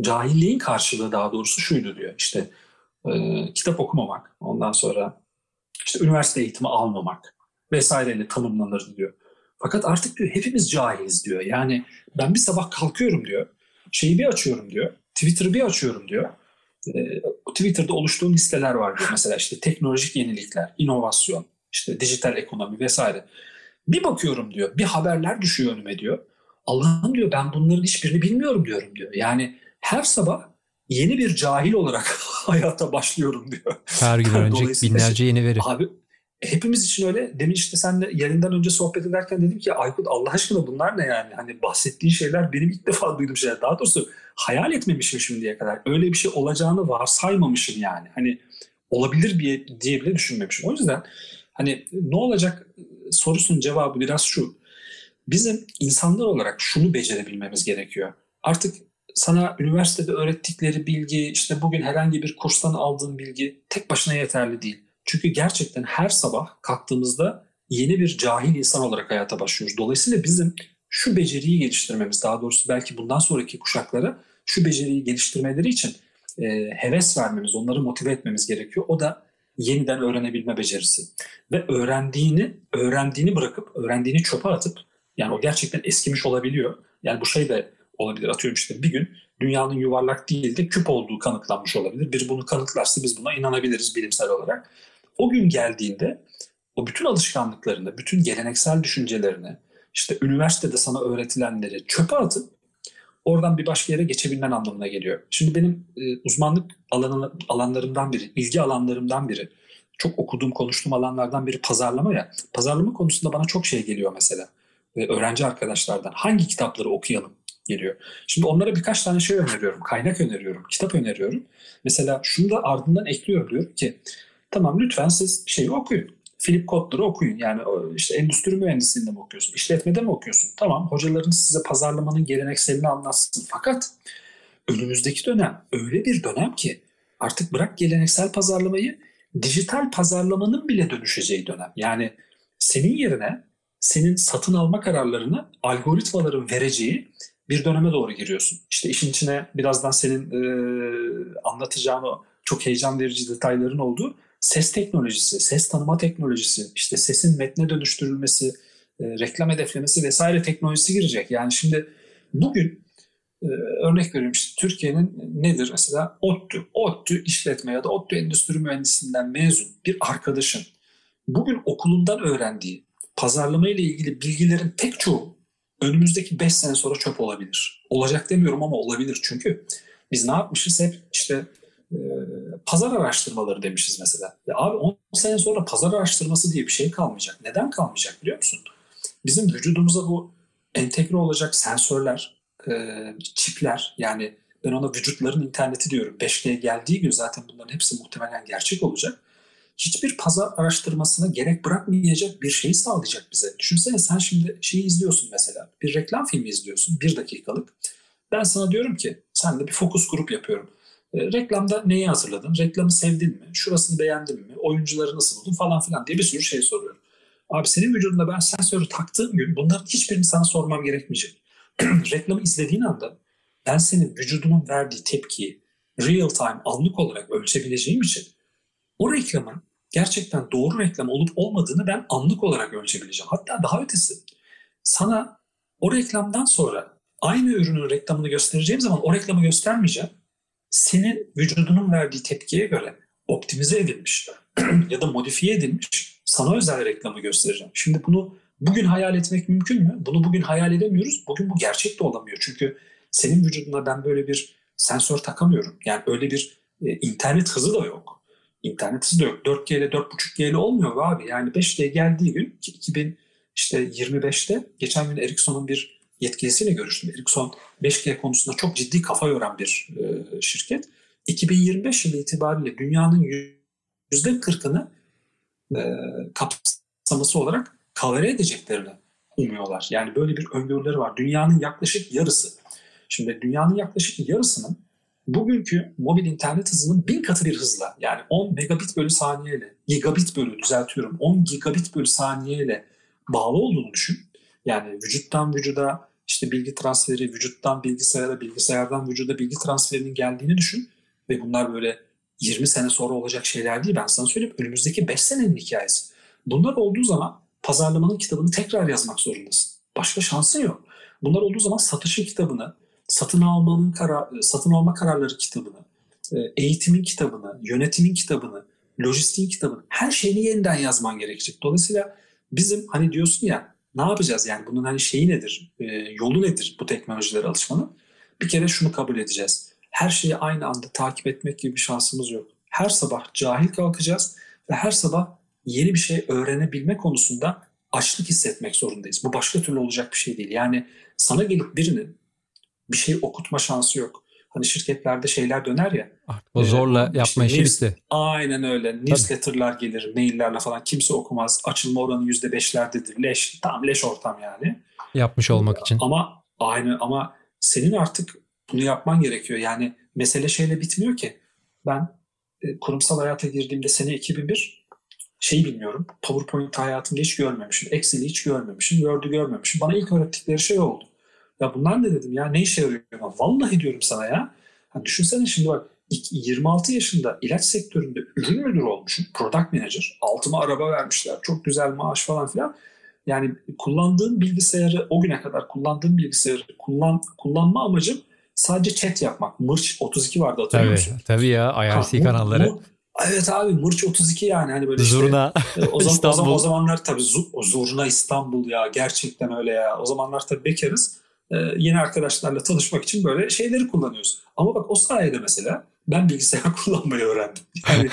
cahilliğin karşılığı daha doğrusu şuydu diyor. İşte kitap okumamak, ondan sonra işte üniversite eğitimi almamak vesaireyle tanımlanır diyor. Fakat artık diyor hepimiz cahiliz diyor. Yani ben bir sabah kalkıyorum diyor. Şeyi bir açıyorum diyor. Twitter'ı bir açıyorum diyor. Twitter'da oluştuğum listeler var diyor. Mesela işte teknolojik yenilikler, inovasyon, işte dijital ekonomi vesaire. Bir bakıyorum diyor. Bir haberler düşüyor önüme diyor. Allah'ım diyor ben bunların hiçbirini bilmiyorum diyorum diyor. Yani her sabah yeni bir cahil olarak hayata başlıyorum diyor. Her gün önce binlerce yeni veri. Abi hepimiz için öyle. Demin işte seninle yayından önce sohbet ederken dedim ki Aykut Allah aşkına bunlar ne yani? Hani bahsettiğin şeyler benim ilk defa duyduğum şeyler. Daha doğrusu hayal etmemişim şimdiye kadar. Öyle bir şey olacağını varsaymamışım yani. Hani olabilir diye bile düşünmemişim. O yüzden hani ne olacak sorusunun cevabı biraz şu. Bizim insanlar olarak şunu becerebilmemiz gerekiyor. Artık sana üniversitede öğrettikleri bilgi, işte bugün herhangi bir kurstan aldığın bilgi tek başına yeterli değil. Çünkü gerçekten her sabah kalktığımızda yeni bir cahil insan olarak hayata başlıyoruz. Dolayısıyla bizim şu beceriyi geliştirmemiz, daha doğrusu belki bundan sonraki kuşaklara şu beceriyi geliştirmeleri için heves vermemiz, onları motive etmemiz gerekiyor. O da yeniden öğrenebilme becerisi. Ve öğrendiğini bırakıp, öğrendiğini çöpe atıp, yani o gerçekten eskimiş olabiliyor. Yani bu şey de olabilir. Atıyorum işte bir gün dünyanın yuvarlak değil de küp olduğu kanıtlanmış olabilir. Biri bunu kanıtlarsa biz buna inanabiliriz bilimsel olarak. O gün geldiğinde o bütün alışkanlıklarını, bütün geleneksel düşüncelerini, işte üniversitede sana öğretilenleri çöpe atıp oradan bir başka yere geçebilmen anlamına geliyor. Şimdi benim uzmanlık alanlarımdan biri, ilgi alanlarımdan biri, çok okuduğum, konuştuğum alanlardan biri pazarlama ya. Pazarlama konusunda bana çok şey geliyor mesela. Ve öğrenci arkadaşlardan hangi kitapları okuyalım geliyor. Şimdi onlara birkaç tane şey öneriyorum. Kaynak öneriyorum, kitap öneriyorum. Mesela şunu da ardından ekliyorum, diyorum ki tamam lütfen siz şeyi okuyun. Philip Kotler'ı okuyun. Yani işte endüstri mühendisliğinde mi okuyorsun? İşletmede mi okuyorsun? Tamam, hocalarınız size pazarlamanın gelenekselini anlatsın. Fakat önümüzdeki dönem öyle bir dönem ki artık bırak geleneksel pazarlamayı, dijital pazarlamanın bile dönüşeceği dönem. Yani senin yerine senin satın alma kararlarını algoritmaların vereceği bir döneme doğru giriyorsun. İşte işin içine birazdan senin anlatacağın o çok heyecan verici detayların olduğu ses teknolojisi, ses tanıma teknolojisi, işte sesin metne dönüştürülmesi, reklam hedeflemesi vesaire teknolojisi girecek. Yani şimdi bugün örnek veriyorum işte Türkiye'nin nedir mesela ODTÜ işletme ya da ODTÜ endüstri mühendisinden mezun bir arkadaşın bugün okulundan öğrendiği pazarlama ile ilgili bilgilerin pek çoğu önümüzdeki 5 sene sonra çöp olabilir. Olacak demiyorum ama olabilir, çünkü biz ne yapmışız hep işte pazar araştırmaları demişiz mesela. Ya abi 10 sene sonra pazar araştırması diye bir şey kalmayacak. Neden kalmayacak biliyor musun? Bizim vücudumuza bu entegre olacak sensörler, çipler, yani ben ona vücutların interneti diyorum. 5G geldiği gün zaten bunların hepsi muhtemelen gerçek olacak. Hiçbir pazar araştırmasına gerek bırakmayacak bir şeyi sağlayacak bize. Düşünsene sen şimdi şeyi izliyorsun mesela. Bir reklam filmi izliyorsun. 1 dakikalık. Ben sana diyorum ki senle bir fokus grup yapıyorum. Reklamda neyi hazırladın? Reklamı sevdin mi? Şurasını beğendin mi? Oyuncuları nasıl buldun falan filan diye bir sürü şey soruyorum. Abi senin vücudunda ben sensörü taktığım gün bunların hiçbirini sana sormam gerekmeyecek. Reklamı izlediğin anda ben senin vücudunun verdiği tepkiyi real time, anlık olarak ölçebileceğim için o reklamın gerçekten doğru reklam olup olmadığını ben anlık olarak ölçebileceğim. Hatta daha ötesi, sana o reklamdan sonra aynı ürünün reklamını göstereceğim zaman o reklamı göstermeyeceğim. Senin vücudunun verdiği tepkiye göre optimize edilmiş ya da modifiye edilmiş sana özel reklamı göstereceğim. Şimdi bunu bugün hayal etmek mümkün mü? Bunu bugün hayal edemiyoruz. Bugün bu gerçek de olamıyor. Çünkü senin vücuduna ben böyle bir sensör takamıyorum. Yani öyle bir internet hızı da yok. İnternet hızı da yok. 4G ile 4.5G ile olmuyor abi. Yani 5G geldiği gün 2025'te geçen gün Ericsson'un bir yetkilisiyle görüştüm. Ericsson 5G konusunda çok ciddi kafa yoran bir şirket. 2025 yılı itibariyle dünyanın %40'ını kapsaması olarak kavere edeceklerini umuyorlar. Yani böyle bir öngörüleri var. Dünyanın yaklaşık yarısı. Şimdi dünyanın yaklaşık yarısının bugünkü mobil internet hızının 1000 katı bir hızla, yani 10 megabit bölü saniyeyle, gigabit bölü, düzeltiyorum, 10 gigabit bölü saniyeyle bağlı olduğunu düşün. Yani vücuttan vücuda işte bilgi transferi, vücuttan bilgisayara, bilgisayardan vücuda bilgi transferinin geldiğini düşün. Ve bunlar böyle 20 sene sonra olacak şeyler değil. Ben sana söyleyeyim, önümüzdeki 5 senenin hikayesi. Bunlar olduğu zaman pazarlamanın kitabını tekrar yazmak zorundasın. Başka şansın yok. Bunlar olduğu zaman satışın kitabını, satın alma kararları kitabını, eğitimin kitabını, yönetimin kitabını, lojistiğin kitabını, her şeyini yeniden yazman gerekecek. Dolayısıyla bizim hani diyorsun ya, ne yapacağız yani bunun hani şeyi nedir, yolu nedir bu teknolojilere alışmanın? Bir kere şunu kabul edeceğiz. Her şeyi aynı anda takip etmek gibi bir şansımız yok. Her sabah cahil kalkacağız ve her sabah yeni bir şey öğrenebilme konusunda açlık hissetmek zorundayız. Bu başka türlü olacak bir şey değil. Yani sana gelip birinin bir şey okutma şansı yok. Hani şirketlerde şeyler döner ya. O zorla yapma işi bitti. Aynen öyle. Newsletter'lar gelir, maillerle falan, kimse okumaz. Açılma oranı %5'lerdedir. Leş, tam leş ortam yani. Yapmış olmak için. Ama aynı, ama senin artık bunu yapman gerekiyor. Yani mesele şeyle bitmiyor ki. Ben kurumsal hayata girdiğimde sene 2001 şeyi bilmiyorum. PowerPoint hayatımda hiç görmemişim. Excel'i hiç görmemişim. Word'ü görmemişim. Bana ilk öğrettikleri şey oldu. Ya bunlar ne dedim ya, ne işe yarıyor? Vallahi diyorum sana ya. Hani düşünsene şimdi bak, 26 yaşında ilaç sektöründe ürün müdürü olmuşum. Product manager. Altıma araba vermişler. Çok güzel maaş falan filan. Yani kullandığım bilgisayarı, o güne kadar kullandığım bilgisayarı kullanma amacım sadece chat yapmak. Mırç 32 vardı, hatırlıyor musun? Tabii ya, IRC kanalları. Evet abi, Mırç 32 yani. Hani böyle Zurna işte, o zamanlar tabii Zurna İstanbul ya, gerçekten öyle ya. O zamanlar tabii bekarız. Yeni arkadaşlarla tanışmak için böyle şeyleri kullanıyoruz. Ama bak, o sayede mesela ben bilgisayar kullanmayı öğrendim. Yani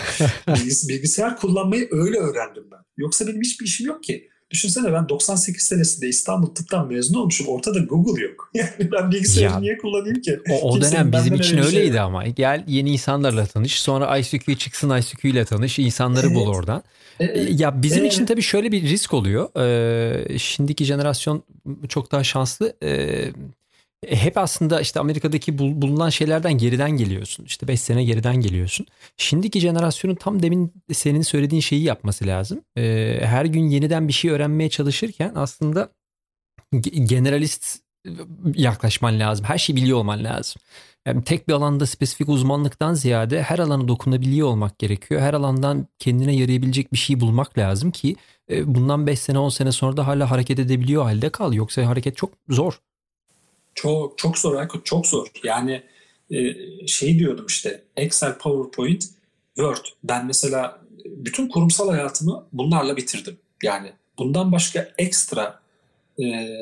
bilgisayar kullanmayı öyle öğrendim ben. Yoksa benim hiçbir işim yok ki. Düşünsene, ben 98 senesinde İstanbul Tıp'tan mezun olmuşum. Ortada Google yok. Yani ben bilgisayarı niye kullanayım ki? O dönem bizim için öyleydi şey. Ama gel yeni insanlarla tanış. Sonra ICQ çıksın, ICQ ile tanış. İnsanları bul oradan. Ya bizim için tabii şöyle bir risk oluyor. Şimdiki jenerasyon çok daha şanslı. Hep aslında işte Amerika'daki bulunan şeylerden geriden geliyorsun. İşte 5 sene geriden geliyorsun. Şimdiki jenerasyonun tam demin senin söylediğin şeyi yapması lazım. Her gün yeniden bir şey öğrenmeye çalışırken aslında generalist yaklaşman lazım. Her şeyi biliyor olman lazım. Yani tek bir alanda spesifik uzmanlıktan ziyade her alana dokunabiliyor olmak gerekiyor. Her alandan kendine yarayabilecek bir şey bulmak lazım ki bundan 5 sene 10 sene sonra da hala hareket edebiliyor halde kal. Yoksa hareket çok zor. Çok çok zor Aykut, çok zor. Yani şey diyordum işte, Excel, PowerPoint, Word. Ben mesela bütün kurumsal hayatımı bunlarla bitirdim. Yani bundan başka ekstra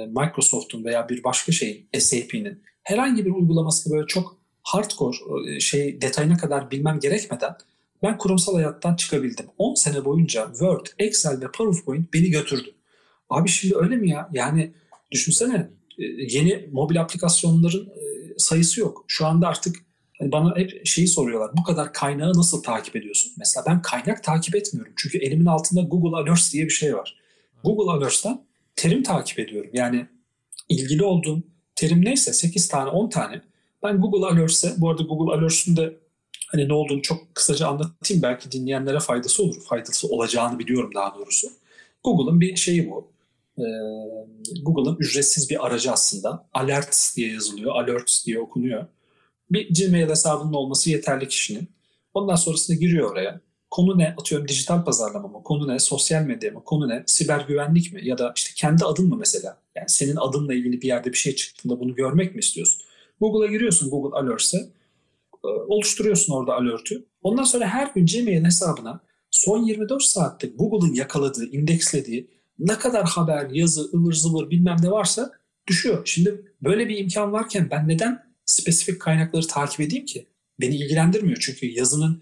Microsoft'un veya bir başka şeyin, SAP'nin herhangi bir uygulamasını böyle çok hardcore şey detayına kadar bilmem gerekmeden ben kurumsal hayattan çıkabildim. 10 sene boyunca Word, Excel ve PowerPoint beni götürdü. Abi şimdi öyle mi ya? Yani düşünsene, yeni mobil aplikasyonların sayısı yok. Şu anda artık bana hep şeyi soruyorlar. Bu kadar kaynağı nasıl takip ediyorsun? Mesela ben kaynak takip etmiyorum. Çünkü elimin altında Google Alerts diye bir şey var. Google Alerts'ten terim takip ediyorum. Yani ilgili olduğum terim neyse 8 tane 10 tane. Ben Google Alerts'e, bu arada Google Alerts'ün de hani ne olduğunu çok kısaca anlatayım. Belki dinleyenlere faydası olur. Faydası olacağını biliyorum daha doğrusu. Google'ın bir şeyi bu. Google'ın ücretsiz bir aracı aslında. Alerts diye yazılıyor. Alerts diye okunuyor. Bir Gmail hesabının olması yeterli kişinin. Ondan sonrasında giriyor oraya. Konu ne? Atıyorum dijital pazarlama mı? Konu ne? Sosyal medya mı? Konu ne? Siber güvenlik mi? Ya da işte kendi adın mı mesela? Yani senin adınla ilgili bir yerde bir şey çıktığında bunu görmek mi istiyorsun? Google'a giriyorsun, Google Alerts'e. Oluşturuyorsun orada alert'ü. Ondan sonra her gün Gmail hesabına son 24 saatte Google'ın yakaladığı, indekslediği ne kadar haber, yazı, ıvır zıvır bilmem ne varsa düşüyor. Şimdi böyle bir imkan varken ben neden spesifik kaynakları takip edeyim ki? Beni ilgilendirmiyor çünkü yazının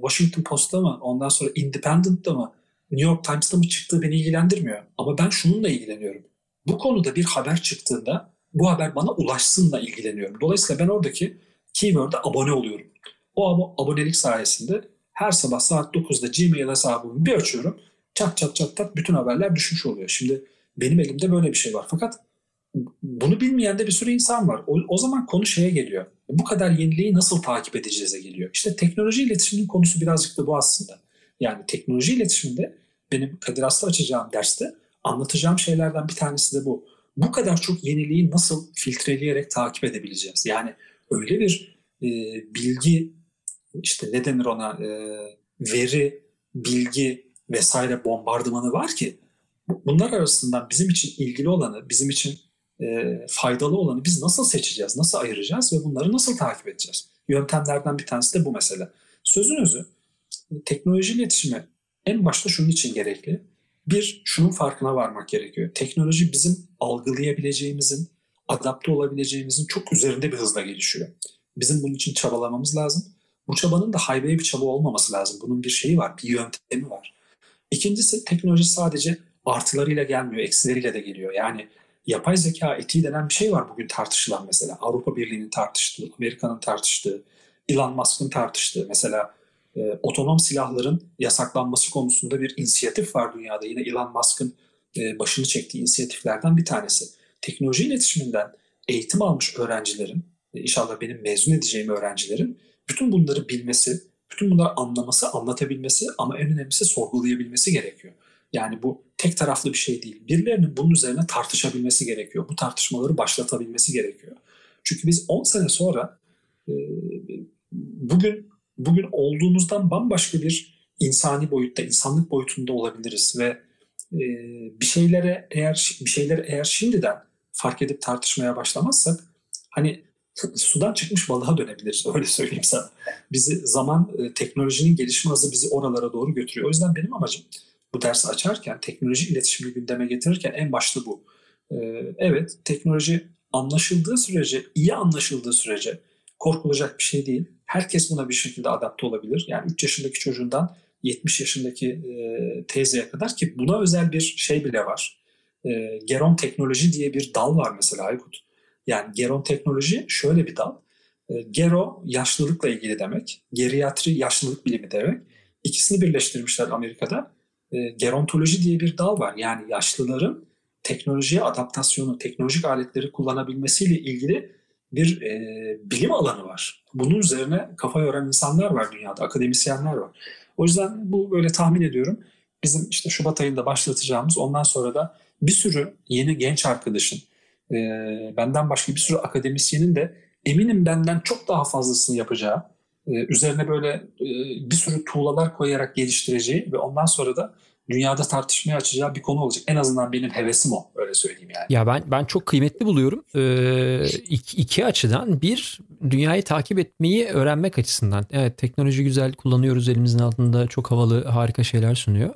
Washington Post'ta mı, ondan sonra Independent'ta mı, New York Times'ta mı çıktığı beni ilgilendirmiyor. Ama ben şununla ilgileniyorum. Bu konuda bir haber çıktığında bu haber bana ulaşsınla ilgileniyorum. Dolayısıyla ben oradaki keyword'e abone oluyorum. O abonelik sayesinde her sabah saat 9'da Gmail hesabımı bir açıyorum. Çat çat bütün haberler düşmüş oluyor. Şimdi benim elimde böyle bir şey var. Fakat bunu bilmeyen de bir sürü insan var. O zaman konu şeye geliyor. Bu kadar yeniliği nasıl takip edeceğiz'e geliyor. İşte teknoloji iletişiminin konusu birazcık da bu aslında. Yani teknoloji iletişiminde benim Kadir Has'la açacağım derste anlatacağım şeylerden bir tanesi de bu. Bu kadar çok yeniliği nasıl filtreleyerek takip edebileceğiz? Yani öyle bir bilgi, işte ne denir ona, veri, bilgi vesaire bombardımanı var ki bunlar arasından bizim için ilgili olanı, bizim için faydalı olanı biz nasıl seçeceğiz, nasıl ayıracağız ve bunları nasıl takip edeceğiz? Yöntemlerden bir tanesi de bu mesela. Sözün özü, teknoloji iletişimi en başta şunun için gerekli. Bir, şunun farkına varmak gerekiyor. Teknoloji bizim algılayabileceğimizin, adapte olabileceğimizin çok üzerinde bir hızla gelişiyor. Bizim bunun için çabalamamız lazım. Bu çabanın da haybeye bir çaba olmaması lazım. Bunun bir şeyi var, bir yöntemi var. İkincisi, teknoloji sadece artılarıyla gelmiyor, eksileriyle de geliyor. Yani yapay zeka etiği denen bir şey var bugün tartışılan mesela. Avrupa Birliği'nin tartıştığı, Amerika'nın tartıştığı, Elon Musk'ın tartıştığı mesela otonom silahların yasaklanması konusunda bir inisiyatif var dünyada. Yine Elon Musk'ın başını çektiği inisiyatiflerden bir tanesi. Teknoloji iletişiminden eğitim almış öğrencilerin, inşallah benim mezun edeceğim öğrencilerin bütün bunları bilmesi, bütün bunları anlaması, anlatabilmesi ama en önemlisi sorgulayabilmesi gerekiyor. Yani bu tek taraflı bir şey değil. Birilerinin bunun üzerine tartışabilmesi gerekiyor. Bu tartışmaları başlatabilmesi gerekiyor. Çünkü biz 10 sene sonra bugün olduğumuzdan bambaşka bir insani boyutta, insanlık boyutunda olabiliriz ve bir şeyleri eğer şimdiden fark edip tartışmaya başlamazsak hani sudan çıkmış balığa dönebiliriz, öyle söyleyeyim sana. Bizi zaman, teknolojinin gelişme hızı bizi oralara doğru götürüyor. O yüzden benim amacım bu dersi açarken, teknoloji iletişimini gündeme getirirken en başta bu. Evet, teknoloji anlaşıldığı sürece, iyi anlaşıldığı sürece korkulacak bir şey değil. Herkes buna bir şekilde adapte olabilir. Yani 3 yaşındaki çocuğundan 70 yaşındaki teyzeye kadar, ki buna özel bir şey bile var. Geronteknoloji diye bir dal var mesela Aykut. Yani geronteknoloji şöyle bir dal. Gero yaşlılıkla ilgili demek. Geriatri yaşlılık bilimi demek. İkisini birleştirmişler Amerika'da. Gerontoloji diye bir dal var. Yani yaşlıların teknolojiye adaptasyonu, teknolojik aletleri kullanabilmesiyle ilgili bir bilim alanı var. Bunun üzerine kafa yoran insanlar var dünyada, akademisyenler var. O yüzden bu, böyle tahmin ediyorum, bizim işte Şubat ayında başlatacağımız, ondan sonra da bir sürü yeni genç arkadaşın, benden başka bir sürü akademisyenin de eminim benden çok daha fazlasını yapacağı, üzerine böyle bir sürü tuğlalar koyarak geliştireceği ve ondan sonra da dünyada tartışmaya açacağı bir konu olacak. En azından benim hevesim o, öyle söyleyeyim yani. Ya ben çok kıymetli buluyorum. İki açıdan. Bir, dünyayı takip etmeyi öğrenmek açısından. Evet, teknoloji güzel, kullanıyoruz, elimizin altında çok havalı, harika şeyler sunuyor.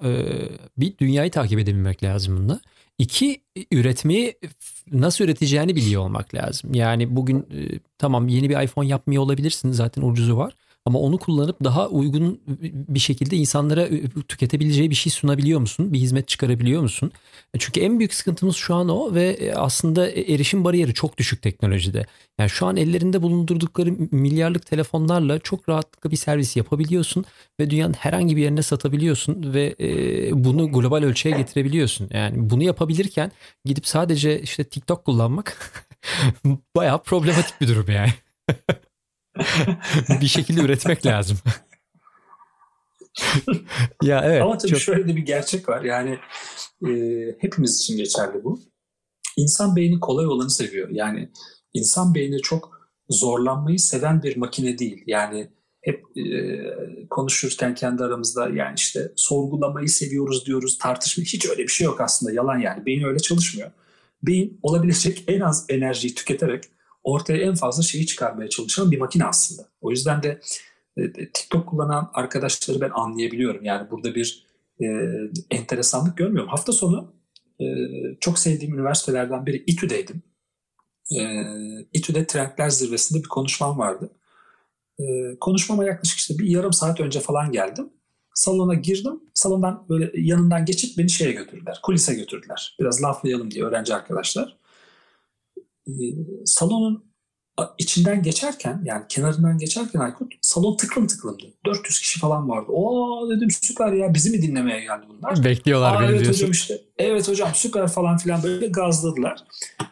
Bir, dünyayı takip edebilmek lazım bunda. İki, üretmeyi, nasıl üreteceğini biliyor olmak lazım. Yani bugün tamam, yeni bir iPhone yapmıyor olabilirsiniz, zaten ucuzu var. Ama onu kullanıp daha uygun bir şekilde insanlara tüketebileceği bir şey sunabiliyor musun? Bir hizmet çıkarabiliyor musun? Çünkü en büyük sıkıntımız şu an o ve aslında erişim bariyeri çok düşük teknolojide. Yani şu an ellerinde bulundurdukları milyarlık telefonlarla çok rahatlıkla bir servis yapabiliyorsun ve dünyanın herhangi bir yerine satabiliyorsun ve bunu global ölçüye getirebiliyorsun. Yani bunu yapabilirken gidip sadece işte TikTok kullanmak bayağı problematik bir durum yani. Bir şekilde üretmek lazım. Ya evet. Ama tabii çok... şöyle de bir gerçek var. Yani hepimiz için geçerli bu. İnsan beyni kolay olanı seviyor. Yani insan beyni çok zorlanmayı seven bir makine değil. Yani hep konuşurken kendi aramızda, yani işte sorgulamayı seviyoruz diyoruz, tartışmayı. Hiç öyle bir şey yok aslında. Yalan yani. Beyin öyle çalışmıyor. Beyin olabilecek en az enerjiyi tüketerek ortaya en fazla şeyi çıkarmaya çalışan bir makine aslında. O yüzden de TikTok kullanan arkadaşları ben anlayabiliyorum. Yani burada bir enteresanlık görmüyorum. Hafta sonu çok sevdiğim üniversitelerden biri İTÜ'deydim. İTÜ'de Trendler Zirvesi'nde bir konuşmam vardı. Konuşmama yaklaşık işte bir yarım saat önce falan geldim. Salona girdim. Salondan böyle yanından geçip beni kulise götürdüler. Biraz laflayalım diye öğrenci arkadaşlar. salonun içinden geçerken, yani kenarından geçerken Aykut, salon tıklım tıklımdı. 400 kişi falan vardı. Oo dedim, süper ya, bizi mi dinlemeye geldi bunlar? Bekliyorlar beni, evet diyorsun. Hocam işte, evet hocam süper falan filan, böyle gazladılar.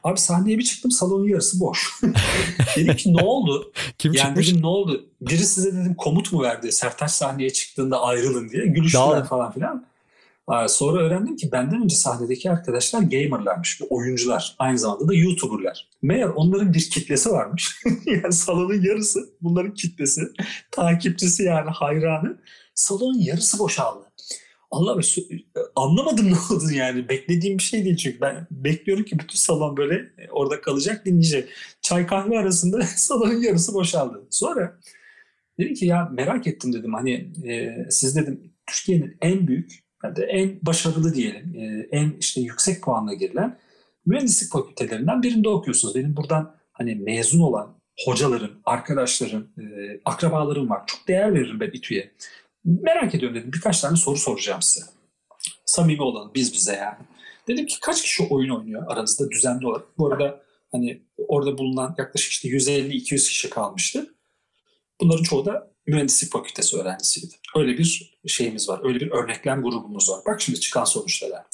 Abi sahneye bir çıktım, salonun yarısı boş. Dedim ki ne oldu? Kim yani çıkmış? Dedim ne oldu? Biri size dedim komut mu verdi? Sertaç sahneye çıktığında ayrılın diye. Gülüştüler Dağlı falan filan. Sonra öğrendim ki benden önce sahnedeki arkadaşlar gamerlarmış, oyuncular, aynı zamanda da YouTuber'lar. Meğer onların bir kitlesi varmış. Yani salonun yarısı bunların kitlesi, takipçisi yani, hayranı. Salonun yarısı boşaldı. Allah'ım, anlamadım ne oldu yani, beklediğim bir şey değil çünkü ben bekliyorum ki bütün salon böyle orada kalacak, dinleyecek. Çay kahve arasında salonun yarısı boşaldı. Sonra dedim ki ya merak ettim dedim, hani siz dedim Türkiye'nin en büyük, en başarılı diyelim, en işte yüksek puanla girilen mühendislik fakültelerinden birinde okuyorsunuz. Benim buradan hani mezun olan hocalarım, arkadaşlarım, akrabalarım var. Çok değer veririm ben İTÜ'ye. Merak ediyorum dedim, birkaç tane soru soracağım size. Samimi olalım biz bize yani. Dedim ki kaç kişi oyun oynuyor aranızda düzenli olarak? Bu arada hani orada bulunan yaklaşık işte 150-200 kişi kalmıştı. Bunların çoğu da mühendislik fakültesi öğrencisiydi. Öyle bir şeyimiz var. Öyle bir örneklem grubumuz var. Bak şimdi çıkan sonuçlara.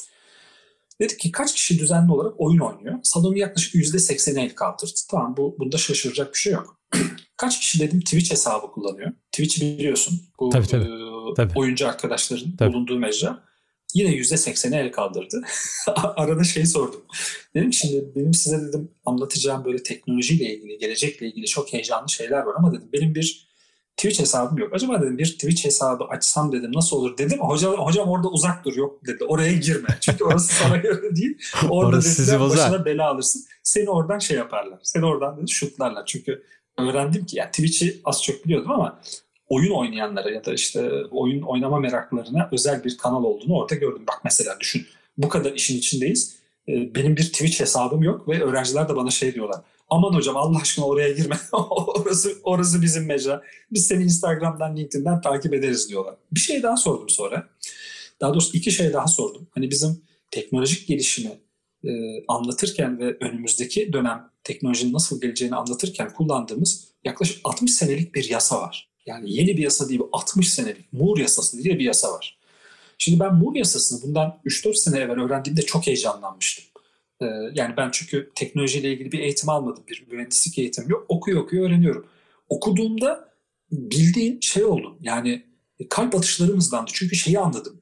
Dedik ki kaç kişi düzenli olarak oyun oynuyor? Salonun yaklaşık %80'e el kaldırdı. Tamam, bunda şaşıracak bir şey yok. Kaç kişi dedim Twitch hesabı kullanıyor? Twitch'i biliyorsun. Bu tabii. Oyuncu arkadaşların bulunduğu mecra. Yine %80'e el kaldırdı. Arada şey sordum. Dedim şimdi benim size dedim anlatacağım böyle teknolojiyle ilgili, gelecekle ilgili çok heyecanlı şeyler var ama dedim benim bir Twitch hesabım yok. Acaba dedim bir Twitch hesabı açsam dedim nasıl olur dedim. Hocam orada uzak dur, yok dedi. Oraya girme. Çünkü orası sana göre değil. Orada dedi başına bela alırsın. Seni oradan şey yaparlar. Seni oradan dedi şutlarlar. Çünkü öğrendim ki yani Twitch'i az çok biliyordum ama oyun oynayanlara ya da işte oyun oynama meraklarına özel bir kanal olduğunu orada gördüm. Bak mesela düşün. Bu kadar işin içindeyiz. Benim bir Twitch hesabım yok ve öğrenciler de bana şey diyorlar. Aman hocam Allah aşkına oraya girme. orası bizim mecra. Biz seni Instagram'dan, LinkedIn'den takip ederiz diyorlar. Bir şey daha sordum sonra. Daha doğrusu iki şey daha sordum. Hani bizim teknolojik gelişimi anlatırken ve önümüzdeki dönem teknolojinin nasıl geleceğini anlatırken kullandığımız yaklaşık 60 senelik bir yasa var. Yani yeni bir yasa değil, 60 senelik Moore yasası diye bir yasa var. Şimdi ben Moore yasasını bundan 3-4 sene evvel öğrendiğimde çok heyecanlanmıştım. Yani ben çünkü teknolojiyle ilgili bir eğitim almadım. Bir mühendislik eğitimi yok. Okuyor öğreniyorum. Okuduğumda bildiğim şey oldu. Yani kalp atışlarım hızlandı. Çünkü şeyi anladım.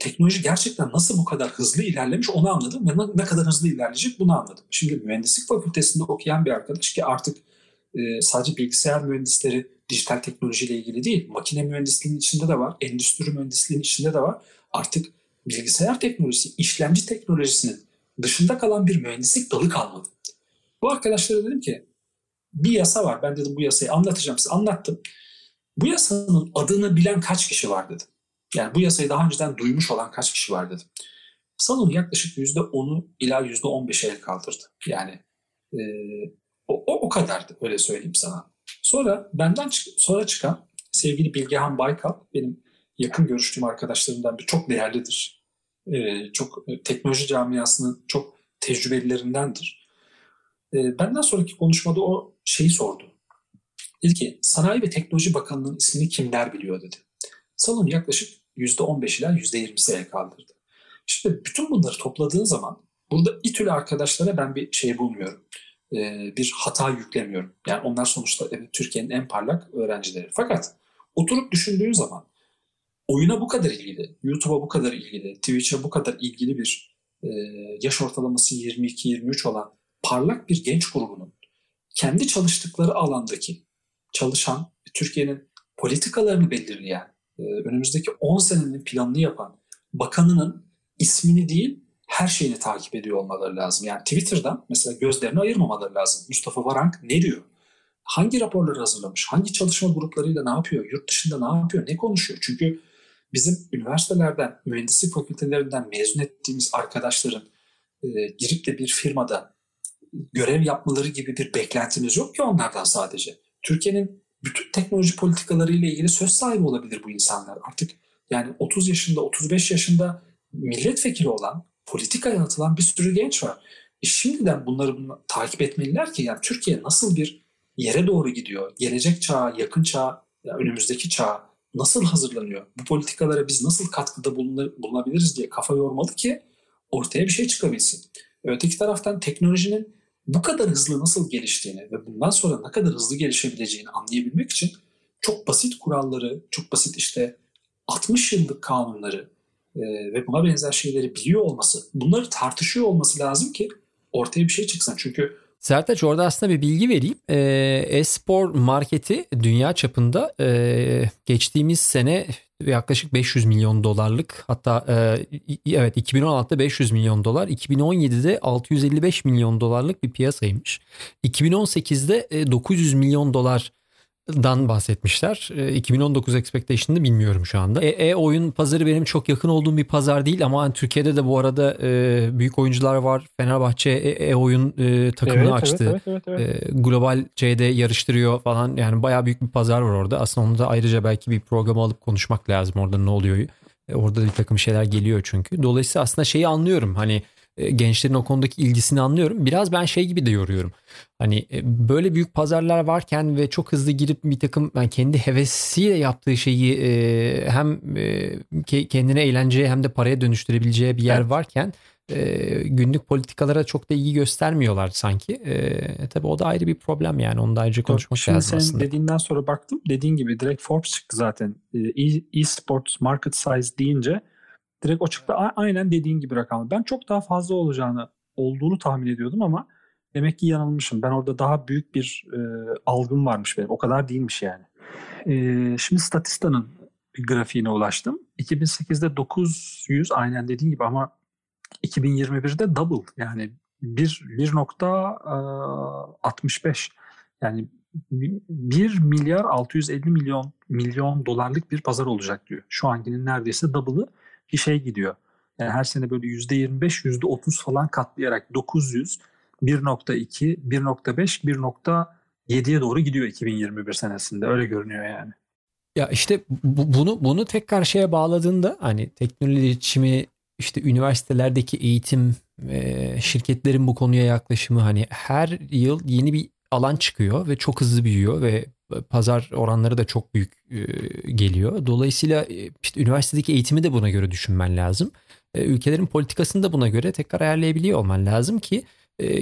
Teknoloji gerçekten nasıl bu kadar hızlı ilerlemiş onu anladım. Ve ne kadar hızlı ilerleyecek bunu anladım. Şimdi mühendislik fakültesinde okuyan bir arkadaş ki artık sadece bilgisayar mühendisleri dijital teknolojiyle ilgili değil. Makine mühendisliğinin içinde de var. Endüstri mühendisliğinin içinde de var. Artık bilgisayar teknolojisi, işlemci teknolojisinin dışında kalan bir mühendislik dalı kalmadı. Bu arkadaşlara dedim ki bir yasa var. Ben dedim bu yasayı anlatacağım size. Anlattım. Bu yasanın adını bilen kaç kişi var dedim. Yani bu yasayı daha önceden duymuş olan kaç kişi var dedim. Salon yaklaşık %10'u ila %15'e el kaldırdı. Yani o kadardı öyle söyleyeyim sana. Sonra sonra çıkan sevgili Bilgehan Baykal benim yakın görüştüğüm arkadaşlarımdan bir, çok değerlidir. Çok teknoloji camiasının çok tecrübelilerindendir. Benden sonraki konuşmada o şeyi sordu. Dedi ki Sanayi ve Teknoloji Bakanlığı'nın ismini kimler biliyor dedi. Salon yaklaşık %15 ila %20'si el kaldırdı. Şimdi bütün bunları topladığın zaman burada İTÜ'lü arkadaşlara ben bir şey bulmuyorum. Bir hata yüklemiyorum. Yani onlar sonuçta evet, Türkiye'nin en parlak öğrencileri. Fakat oturup düşündüğün zaman oyuna bu kadar ilgili, YouTube'a bu kadar ilgili, Twitch'e bu kadar ilgili bir yaş ortalaması 22-23 olan parlak bir genç grubunun kendi çalıştıkları alandaki çalışan, Türkiye'nin politikalarını belirleyen, önümüzdeki 10 senenin planını yapan bakanının ismini değil her şeyini takip ediyor olmaları lazım. Yani Twitter'dan mesela gözlerini ayırmamaları lazım. Mustafa Varank ne diyor? Hangi raporları hazırlamış? Hangi çalışma gruplarıyla ne yapıyor? Yurt dışında ne yapıyor? Ne konuşuyor? Çünkü bizim üniversitelerden, mühendislik fakültelerinden mezun ettiğimiz arkadaşların girip de bir firmada görev yapmaları gibi bir beklentimiz yok ki onlardan sadece. Türkiye'nin bütün teknoloji politikalarıyla ilgili söz sahibi olabilir bu insanlar. Artık yani 30 yaşında, 35 yaşında milletvekili olan, politikaya atılan bir sürü genç var. Şimdiden bunları takip etmeliler ki yani Türkiye nasıl bir yere doğru gidiyor? Gelecek çağa, yakın çağa, yani önümüzdeki çağa nasıl hazırlanıyor? Bu politikalara biz nasıl katkıda bulunabiliriz diye kafa yormalı ki ortaya bir şey çıkabilsin. Öteki taraftan teknolojinin bu kadar hızlı nasıl geliştiğini ve bundan sonra ne kadar hızlı gelişebileceğini anlayabilmek için çok basit kuralları, çok basit işte 60 yıllık kanunları ve buna benzer şeyleri biliyor olması, bunları tartışıyor olması lazım ki ortaya bir şey çıksın. Çünkü Sertaç, orada aslında bir bilgi vereyim. E-spor marketi dünya çapında geçtiğimiz sene yaklaşık $500 milyon, hatta evet 2016'da $500 milyon, 2017'de $655 milyon bir piyasaymış. 2018'de $900 milyon bahsetmişler. 2019 expectation'ını bilmiyorum şu anda. E-oyun pazarı benim çok yakın olduğum bir pazar değil ama hani Türkiye'de de bu arada büyük oyuncular var. Fenerbahçe e-oyun takımını açtı. Evet. Global şeyde yarıştırıyor falan. Yani bayağı büyük bir pazar var orada. Aslında onu da ayrıca belki bir programa alıp konuşmak lazım. Orada ne oluyor? Orada bir takım şeyler geliyor çünkü. Dolayısıyla aslında şeyi anlıyorum. Hani gençlerin o konudaki ilgisini anlıyorum. Biraz ben şey gibi de yoruyorum. Hani böyle büyük pazarlar varken ve çok hızlı girip bir takım yani kendi hevesiyle yaptığı şeyi hem kendine eğlenceye hem de paraya dönüştürebileceği bir yer varken günlük politikalara çok da iyi göstermiyorlar sanki. Tabii o da ayrı bir problem yani. Onu da ayrıca konuşmak lazım aslında. Şimdi dediğinden sonra baktım. Dediğin gibi direkt Forbes çıktı zaten. E-sports market size deyince direkt o çıktı. Aynen dediğin gibi rakamlar. Ben çok daha fazla olduğunu tahmin ediyordum ama demek ki yanılmışım. Ben orada daha büyük bir algım varmış benim. O kadar değilmiş yani. Şimdi Statista'nın bir grafiğine ulaştım. 2008'de 900 aynen dediğin gibi ama 2021'de double yani 1.65 yani 1,650 milyon dolarlık bir pazar olacak diyor. Şu ankinin neredeyse double'ı bir şey gidiyor. Yani her sene böyle %25, %30 falan katlayarak 900, 1.2, 1.5, 1.7'ye doğru gidiyor 2021 senesinde. Öyle görünüyor yani. Ya işte bunu tekrar şeye bağladığında hani teknoloji iletişimi, işte üniversitelerdeki eğitim, şirketlerin bu konuya yaklaşımı, hani her yıl yeni bir alan çıkıyor ve çok hızlı büyüyor ve pazar oranları da çok büyük geliyor. Dolayısıyla işte üniversitedeki eğitimi de buna göre düşünmen lazım. Ülkelerin politikasını da buna göre tekrar ayarlayabiliyor olman lazım ki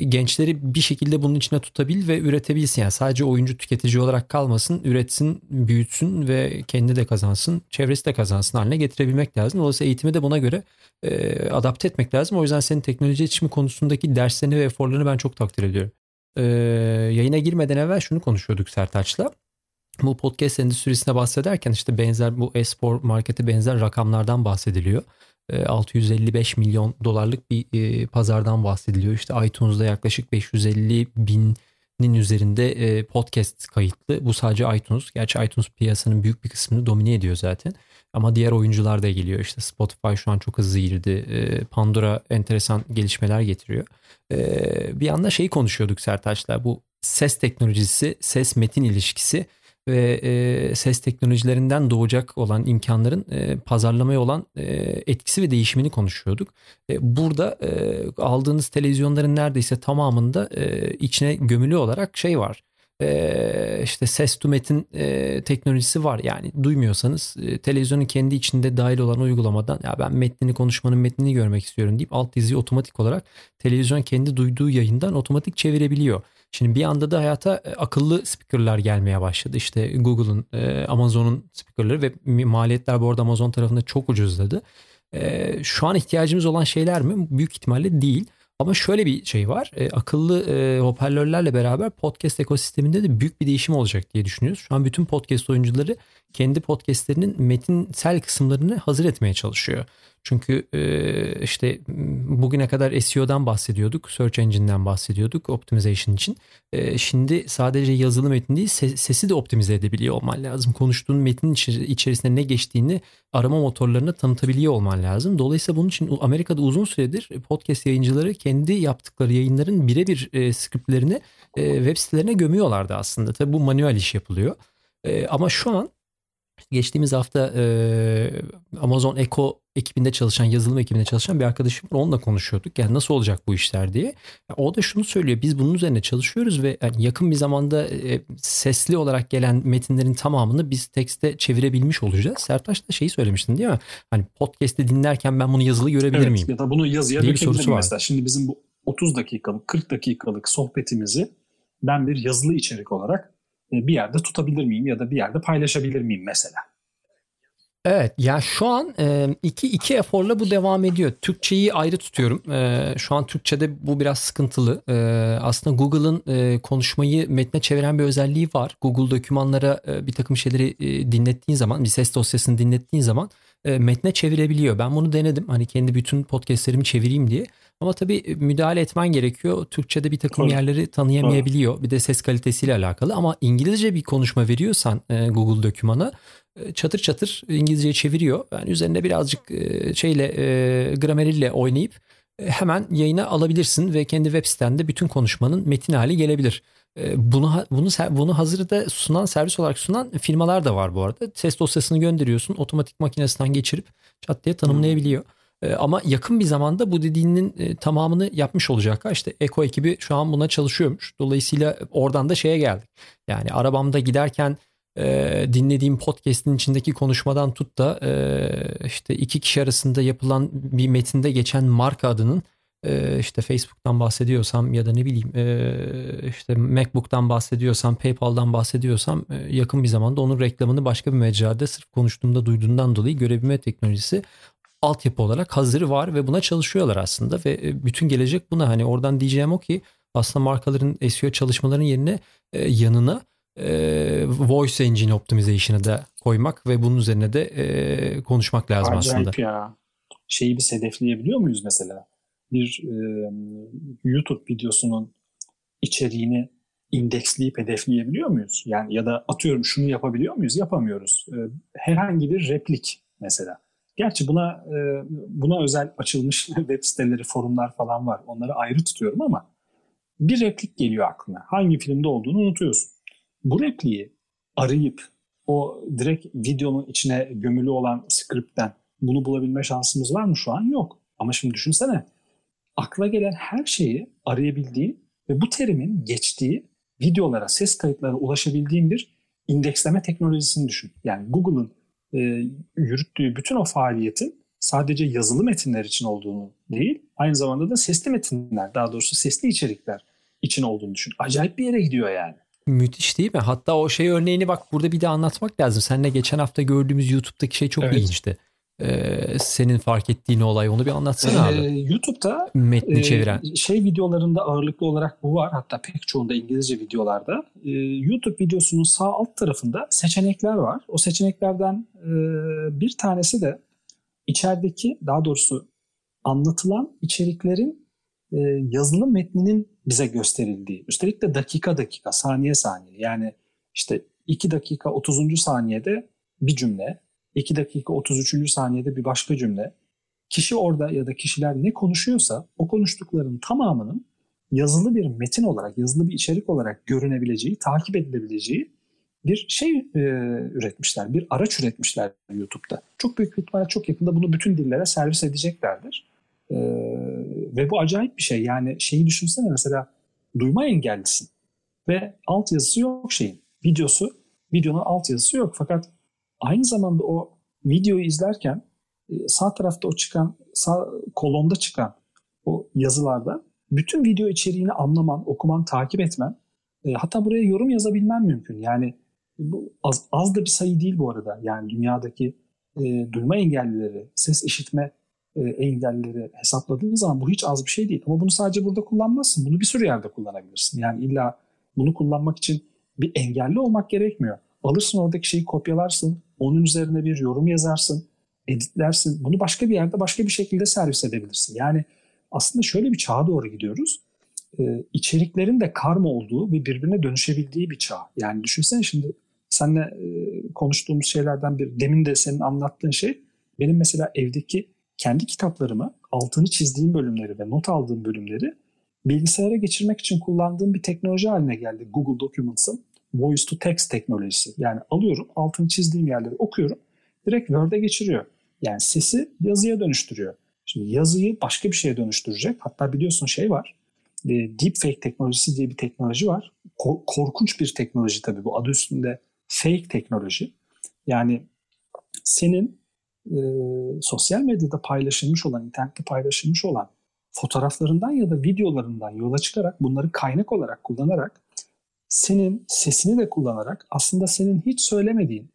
gençleri bir şekilde bunun içine tutabil ve üretebilsin. Yani sadece oyuncu tüketici olarak kalmasın, üretsin, büyütsün ve kendi de kazansın, çevresi de kazansın haline getirebilmek lazım. Dolayısıyla eğitimi de buna göre adapte etmek lazım. O yüzden senin teknoloji iletişimi konusundaki derslerini ve eforlarını ben çok takdir ediyorum. Yayına girmeden evvel şunu konuşuyorduk Sertaç'la. Bu podcast endüstrisine bahsederken işte benzer bu e-spor markete benzer rakamlardan bahsediliyor. $655 milyon bir pazardan bahsediliyor. İşte iTunes'da yaklaşık 550,000'nin üzerinde podcast kayıtlı. Bu sadece iTunes. Gerçi iTunes piyasanın büyük bir kısmını domine ediyor zaten. Ama diğer oyuncular da geliyor. İşte Spotify şu an çok hızlı girdi. Pandora enteresan gelişmeler getiriyor. Bir yandan şeyi konuşuyorduk Sertaç'la. Bu ses teknolojisi, ses metin ilişkisi ve ses teknolojilerinden doğacak olan imkanların pazarlamaya olan etkisi ve değişimini konuşuyorduk. Burada aldığınız televizyonların neredeyse tamamında içine gömülü olarak şey var. İşte ses to metin teknolojisi var. Yani duymuyorsanız televizyonun kendi içinde dahil olan uygulamadan ya ben metnini, konuşmanın metnini görmek istiyorum deyip alt diziyi otomatik olarak televizyon kendi duyduğu yayından otomatik çevirebiliyor. Şimdi bir anda da hayata akıllı speakerlar gelmeye başladı. İşte Google'ın, Amazon'un speakerları ve maliyetler bu arada Amazon tarafında çok ucuzladı. Şu an ihtiyacımız olan şeyler mi? Büyük ihtimalle değil. Ama şöyle bir şey var. Akıllı hoparlörlerle beraber podcast ekosisteminde de büyük bir değişim olacak diye düşünüyoruz. Şu an bütün podcast oyuncuları kendi podcastlerinin metinsel kısımlarını hazır etmeye çalışıyor. Çünkü işte bugüne kadar SEO'dan bahsediyorduk, search engine'den bahsediyorduk optimization için. Şimdi sadece yazılı metin değil, sesi de optimize edebiliyor olman lazım. Konuştuğun metnin içerisinde ne geçtiğini arama motorlarına tanıtabiliyor olman lazım. Dolayısıyla bunun için Amerika'da uzun süredir podcast yayıncıları kendi yaptıkları yayınların birebir scriptlerini web sitelerine gömüyorlardı aslında. Tabii bu manuel iş yapılıyor. Ama şu an geçtiğimiz hafta Amazon Echo ekibinde çalışan, yazılım ekibinde çalışan bir arkadaşım, onunla konuşuyorduk. Yani nasıl olacak bu işler diye. O da şunu söylüyor. Biz bunun üzerine çalışıyoruz ve yani yakın bir zamanda sesli olarak gelen metinlerin tamamını biz tekste çevirebilmiş olacağız. Sertaç da şeyi söylemiştin değil mi? Hani podcast'te dinlerken ben bunu yazılı görebilir miyim? Evet, ya da bunu yazıya dökebilir miyim? Şimdi bizim bu 30 dakikalık, 40 dakikalık sohbetimizi ben bir yazılı içerik olarak bir yerde tutabilir miyim ya da bir yerde paylaşabilir miyim mesela? Evet, yani şu an iki eforla bu devam ediyor. Türkçeyi ayrı tutuyorum. Şu an Türkçe'de bu biraz sıkıntılı. Aslında Google'ın konuşmayı metne çeviren bir özelliği var. Google dokümanlara bir takım şeyleri dinlettiğin zaman, bir ses dosyasını dinlettiğin zaman metne çevirebiliyor. Ben bunu denedim. Hani kendi bütün podcastlerimi çevireyim diye. Ama tabii müdahale etmen gerekiyor. Türkçe'de bir takım yerleri tanıyamayabiliyor. Bir de ses kalitesiyle alakalı. Ama İngilizce bir konuşma veriyorsan Google dokümana, çatır çatır İngilizce'ye çeviriyor. Yani üzerine birazcık grameriyle oynayıp hemen yayına alabilirsin ve kendi web sitende bütün konuşmanın metin hali gelebilir. Bunu hazırda sunan, servis olarak sunan firmalar da var bu arada. Ses dosyasını gönderiyorsun, otomatik makinesinden geçirip çat diye tanımlayabiliyor. Ama yakın bir zamanda bu dediğinin tamamını yapmış olacak. İşte Eko ekibi şu an buna çalışıyormuş. Dolayısıyla oradan da şeye geldik. Yani arabamda giderken dinlediğim podcast'in içindeki konuşmadan tut da işte iki kişi arasında yapılan bir metinde geçen marka adının, işte Facebook'tan bahsediyorsam ya da ne bileyim işte MacBook'tan bahsediyorsam, PayPal'dan bahsediyorsam yakın bir zamanda onun reklamını başka bir mecrada sırf konuştuğumda duyduğundan dolayı görebilme teknolojisi altyapı olarak hazırı var ve buna çalışıyorlar aslında ve bütün gelecek buna. Hani oradan diyeceğim o ki aslında markaların SEO çalışmalarının yerine yanına voice engine optimization'ı da koymak ve bunun üzerine de konuşmak lazım. Acayip aslında. Acayip ya. Şeyi biz hedefleyebiliyor muyuz mesela? Bir YouTube videosunun içeriğini indeksleyip hedefleyebiliyor muyuz? Yani ya da atıyorum şunu yapabiliyor muyuz? Yapamıyoruz. Herhangi bir replik mesela. Gerçi buna özel açılmış web siteleri, forumlar falan var. Onları ayrı tutuyorum ama bir replik geliyor aklına. Hangi filmde olduğunu unutuyorsun. Bu repliği arayıp o direkt videonun içine gömülü olan script'ten bunu bulabilme şansımız var mı? Şu an yok. Ama şimdi düşünsene, akla gelen her şeyi arayabildiğin ve bu terimin geçtiği videolara, ses kayıtlarına ulaşabildiğin bir indeksleme teknolojisini düşün. Yani Google'ın yürüttüğü bütün o faaliyetin sadece yazılı metinler için olduğunu değil, aynı zamanda da sesli metinler, daha doğrusu sesli içerikler için olduğunu düşün. Acayip bir yere gidiyor yani. Müthiş değil mi? Hatta o şey örneğini bak burada bir de anlatmak lazım. Seninle geçen hafta gördüğümüz YouTube'daki şey çok ilginçti. Senin fark ettiğin olay, onu bir anlatsana abi. YouTube'da metni çeviren. Şey videolarında ağırlıklı olarak bu var. Hatta pek çoğunda İngilizce videolarda. YouTube videosunun sağ alt tarafında seçenekler var. O seçeneklerden bir tanesi de içerideki, daha doğrusu anlatılan içeriklerin yazılı metninin bize gösterildiği. Üstelik de dakika, saniye saniye. Yani işte 2 dakika 30. saniyede bir cümle, 2 dakika 33. saniyede bir başka cümle. Kişi orada ya da kişiler ne konuşuyorsa o konuştuklarının tamamının yazılı bir metin olarak, yazılı bir içerik olarak görünebileceği, takip edilebileceği bir şey üretmişler, bir araç üretmişler YouTube'da. Çok büyük bir ihtimal çok yakında bunu bütün dillere servis edeceklerdir. Ve bu acayip bir şey. Yani şeyi düşünsene, mesela duyma engellisin ve altyazısı yok şeyin. Videonun altyazısı yok. Fakat aynı zamanda o videoyu izlerken sağ tarafta o çıkan, sağ kolonda çıkan o yazılarda bütün video içeriğini anlaman, okuman, takip etmen, hatta buraya yorum yazabilmen mümkün. Yani bu az da bir sayı değil bu arada. Yani dünyadaki duyma engellileri, ses işitme engelleri hesapladığın zaman bu hiç az bir şey değil. Ama bunu sadece burada kullanmazsın. Bunu bir sürü yerde kullanabilirsin. Yani illa bunu kullanmak için bir engelli olmak gerekmiyor. Alırsın oradaki şeyi, kopyalarsın. Onun üzerine bir yorum yazarsın. Editlersin. Bunu başka bir yerde başka bir şekilde servis edebilirsin. Yani aslında şöyle bir çağa doğru gidiyoruz. İçeriklerin de karma olduğu ve birbirine dönüşebildiği bir çağ. Yani düşünsene, şimdi seninle konuştuğumuz şeylerden bir, demin de senin anlattığın şey, benim mesela evdeki kendi kitaplarımı, altını çizdiğim bölümleri ve not aldığım bölümleri bilgisayara geçirmek için kullandığım bir teknoloji haline geldi Google Documents'ın. voice to text teknolojisi. Yani alıyorum, altını çizdiğim yerleri okuyorum, direkt Word'e geçiriyor. Yani sesi yazıya dönüştürüyor. Şimdi yazıyı başka bir şeye dönüştürecek. Hatta biliyorsun şey var, deepfake teknolojisi diye bir teknoloji var. Korkunç bir teknoloji tabii bu, adı üstünde fake teknoloji. Yani senin sosyal medyada paylaşılmış olan, internette paylaşılmış olan fotoğraflarından ya da videolarından yola çıkarak, bunları kaynak olarak kullanarak, senin sesini de kullanarak aslında senin hiç söylemediğin,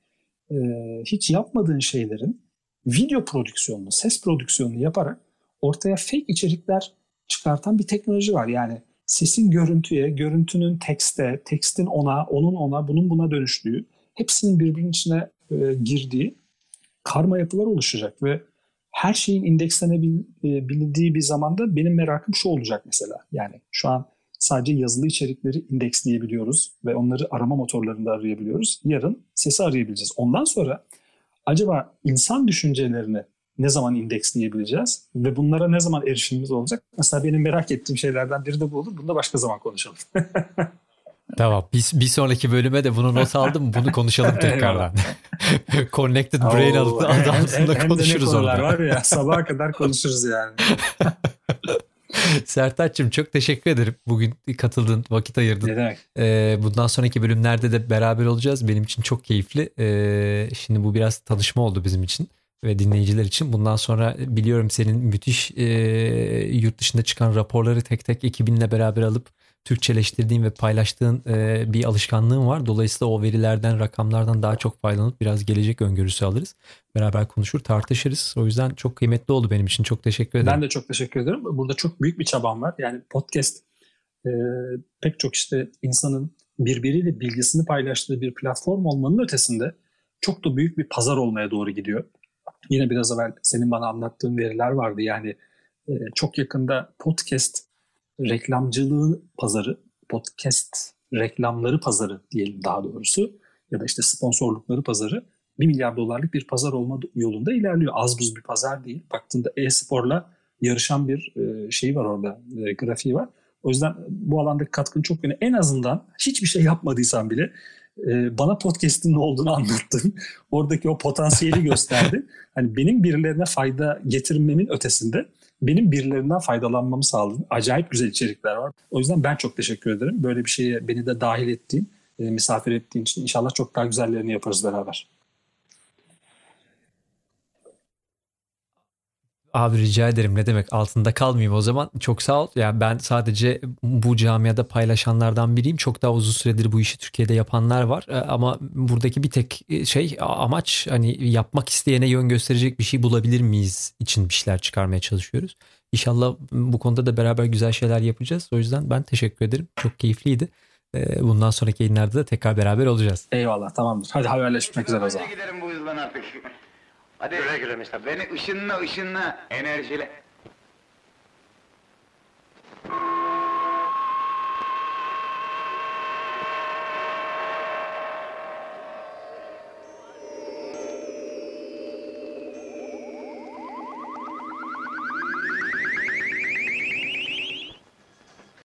hiç yapmadığın şeylerin video prodüksiyonunu, ses prodüksiyonunu yaparak ortaya fake içerikler çıkartan bir teknoloji var. Yani sesin görüntüye, görüntünün tekste, tekstin ona, onun ona, bunun buna dönüştüğü, hepsinin birbirinin içine girdiği karma yapılar oluşacak ve her şeyin indekslenebildiği bir zamanda benim merakım şu olacak mesela. Yani şu an sadece yazılı içerikleri indeksleyebiliyoruz ve onları arama motorlarında arayabiliyoruz. Yarın sesi arayabileceğiz. Ondan sonra acaba insan düşüncelerini ne zaman indeksleyebileceğiz ve bunlara ne zaman erişimimiz olacak? Mesela benim merak ettiğim şeylerden biri de bu olur. Bunu da başka zaman konuşalım. Tamam. Bir sonraki bölüme de bunu not aldım. Bunu konuşalım tekrardan. Connected Brain adlı adamsında konuşuruz orada. Var ya, sabaha kadar konuşuruz yani. Sertaç'cığım çok teşekkür ederim. Bugün katıldın, vakit ayırdın. Ne demek? Bundan sonraki bölümlerde de beraber olacağız. Benim için çok keyifli. Şimdi bu biraz tanışma oldu bizim için ve dinleyiciler için. Bundan sonra biliyorum senin müthiş yurt dışında çıkan raporları tek tek ekibinle beraber alıp Türkçeleştirdiğin ve paylaştığın bir alışkanlığın var. Dolayısıyla o verilerden, rakamlardan daha çok faydalanıp biraz gelecek öngörüsü alırız. Beraber konuşur, tartışırız. O yüzden çok kıymetli oldu benim için. Çok teşekkür ederim. Ben de çok teşekkür ederim. Burada çok büyük bir çabam var. Yani podcast pek çok işte insanın birbiriyle bilgisini paylaştığı bir platform olmanın ötesinde çok da büyük bir pazar olmaya doğru gidiyor. Yine biraz evvel senin bana anlattığın veriler vardı. Yani çok yakında podcast reklamcılığı pazarı, podcast reklamları pazarı diyelim daha doğrusu, ya da işte sponsorlukları pazarı $1 milyar bir pazar olma yolunda ilerliyor. Az buz bir pazar değil. Baktığında e-sporla yarışan bir şey var orada, grafiği var. O yüzden bu alandaki katkın çok önemli. En azından hiçbir şey yapmadıysan bile bana podcast'in ne olduğunu anlattın. Oradaki o potansiyeli gösterdi. Hani benim birilerine fayda getirmemin ötesinde benim birilerinden faydalanmamı sağladın. Acayip güzel içerikler var. O yüzden ben çok teşekkür ederim. Böyle bir şeye beni de dahil ettiğin, misafir ettiğin için inşallah çok daha güzellerini yaparız beraber. Abi rica ederim, ne demek, altında kalmayayım o zaman. Çok sağ ol. Yani ben sadece bu camiada paylaşanlardan biriyim. Çok daha uzun süredir bu işi Türkiye'de yapanlar var. Ama buradaki bir tek şey, amaç hani yapmak isteyene yön gösterecek bir şey bulabilir miyiz için bir şeyler çıkarmaya çalışıyoruz. İnşallah bu konuda da beraber güzel şeyler yapacağız. O yüzden ben teşekkür ederim. Çok keyifliydi. Bundan sonraki yayınlarda da tekrar beraber olacağız. Eyvallah, tamamdır. Hadi haberleşmek üzere o zaman. Gidelim bu yüzden artık. Hadi öyle gülemiş tabii. Beni ışınla enerjiyle.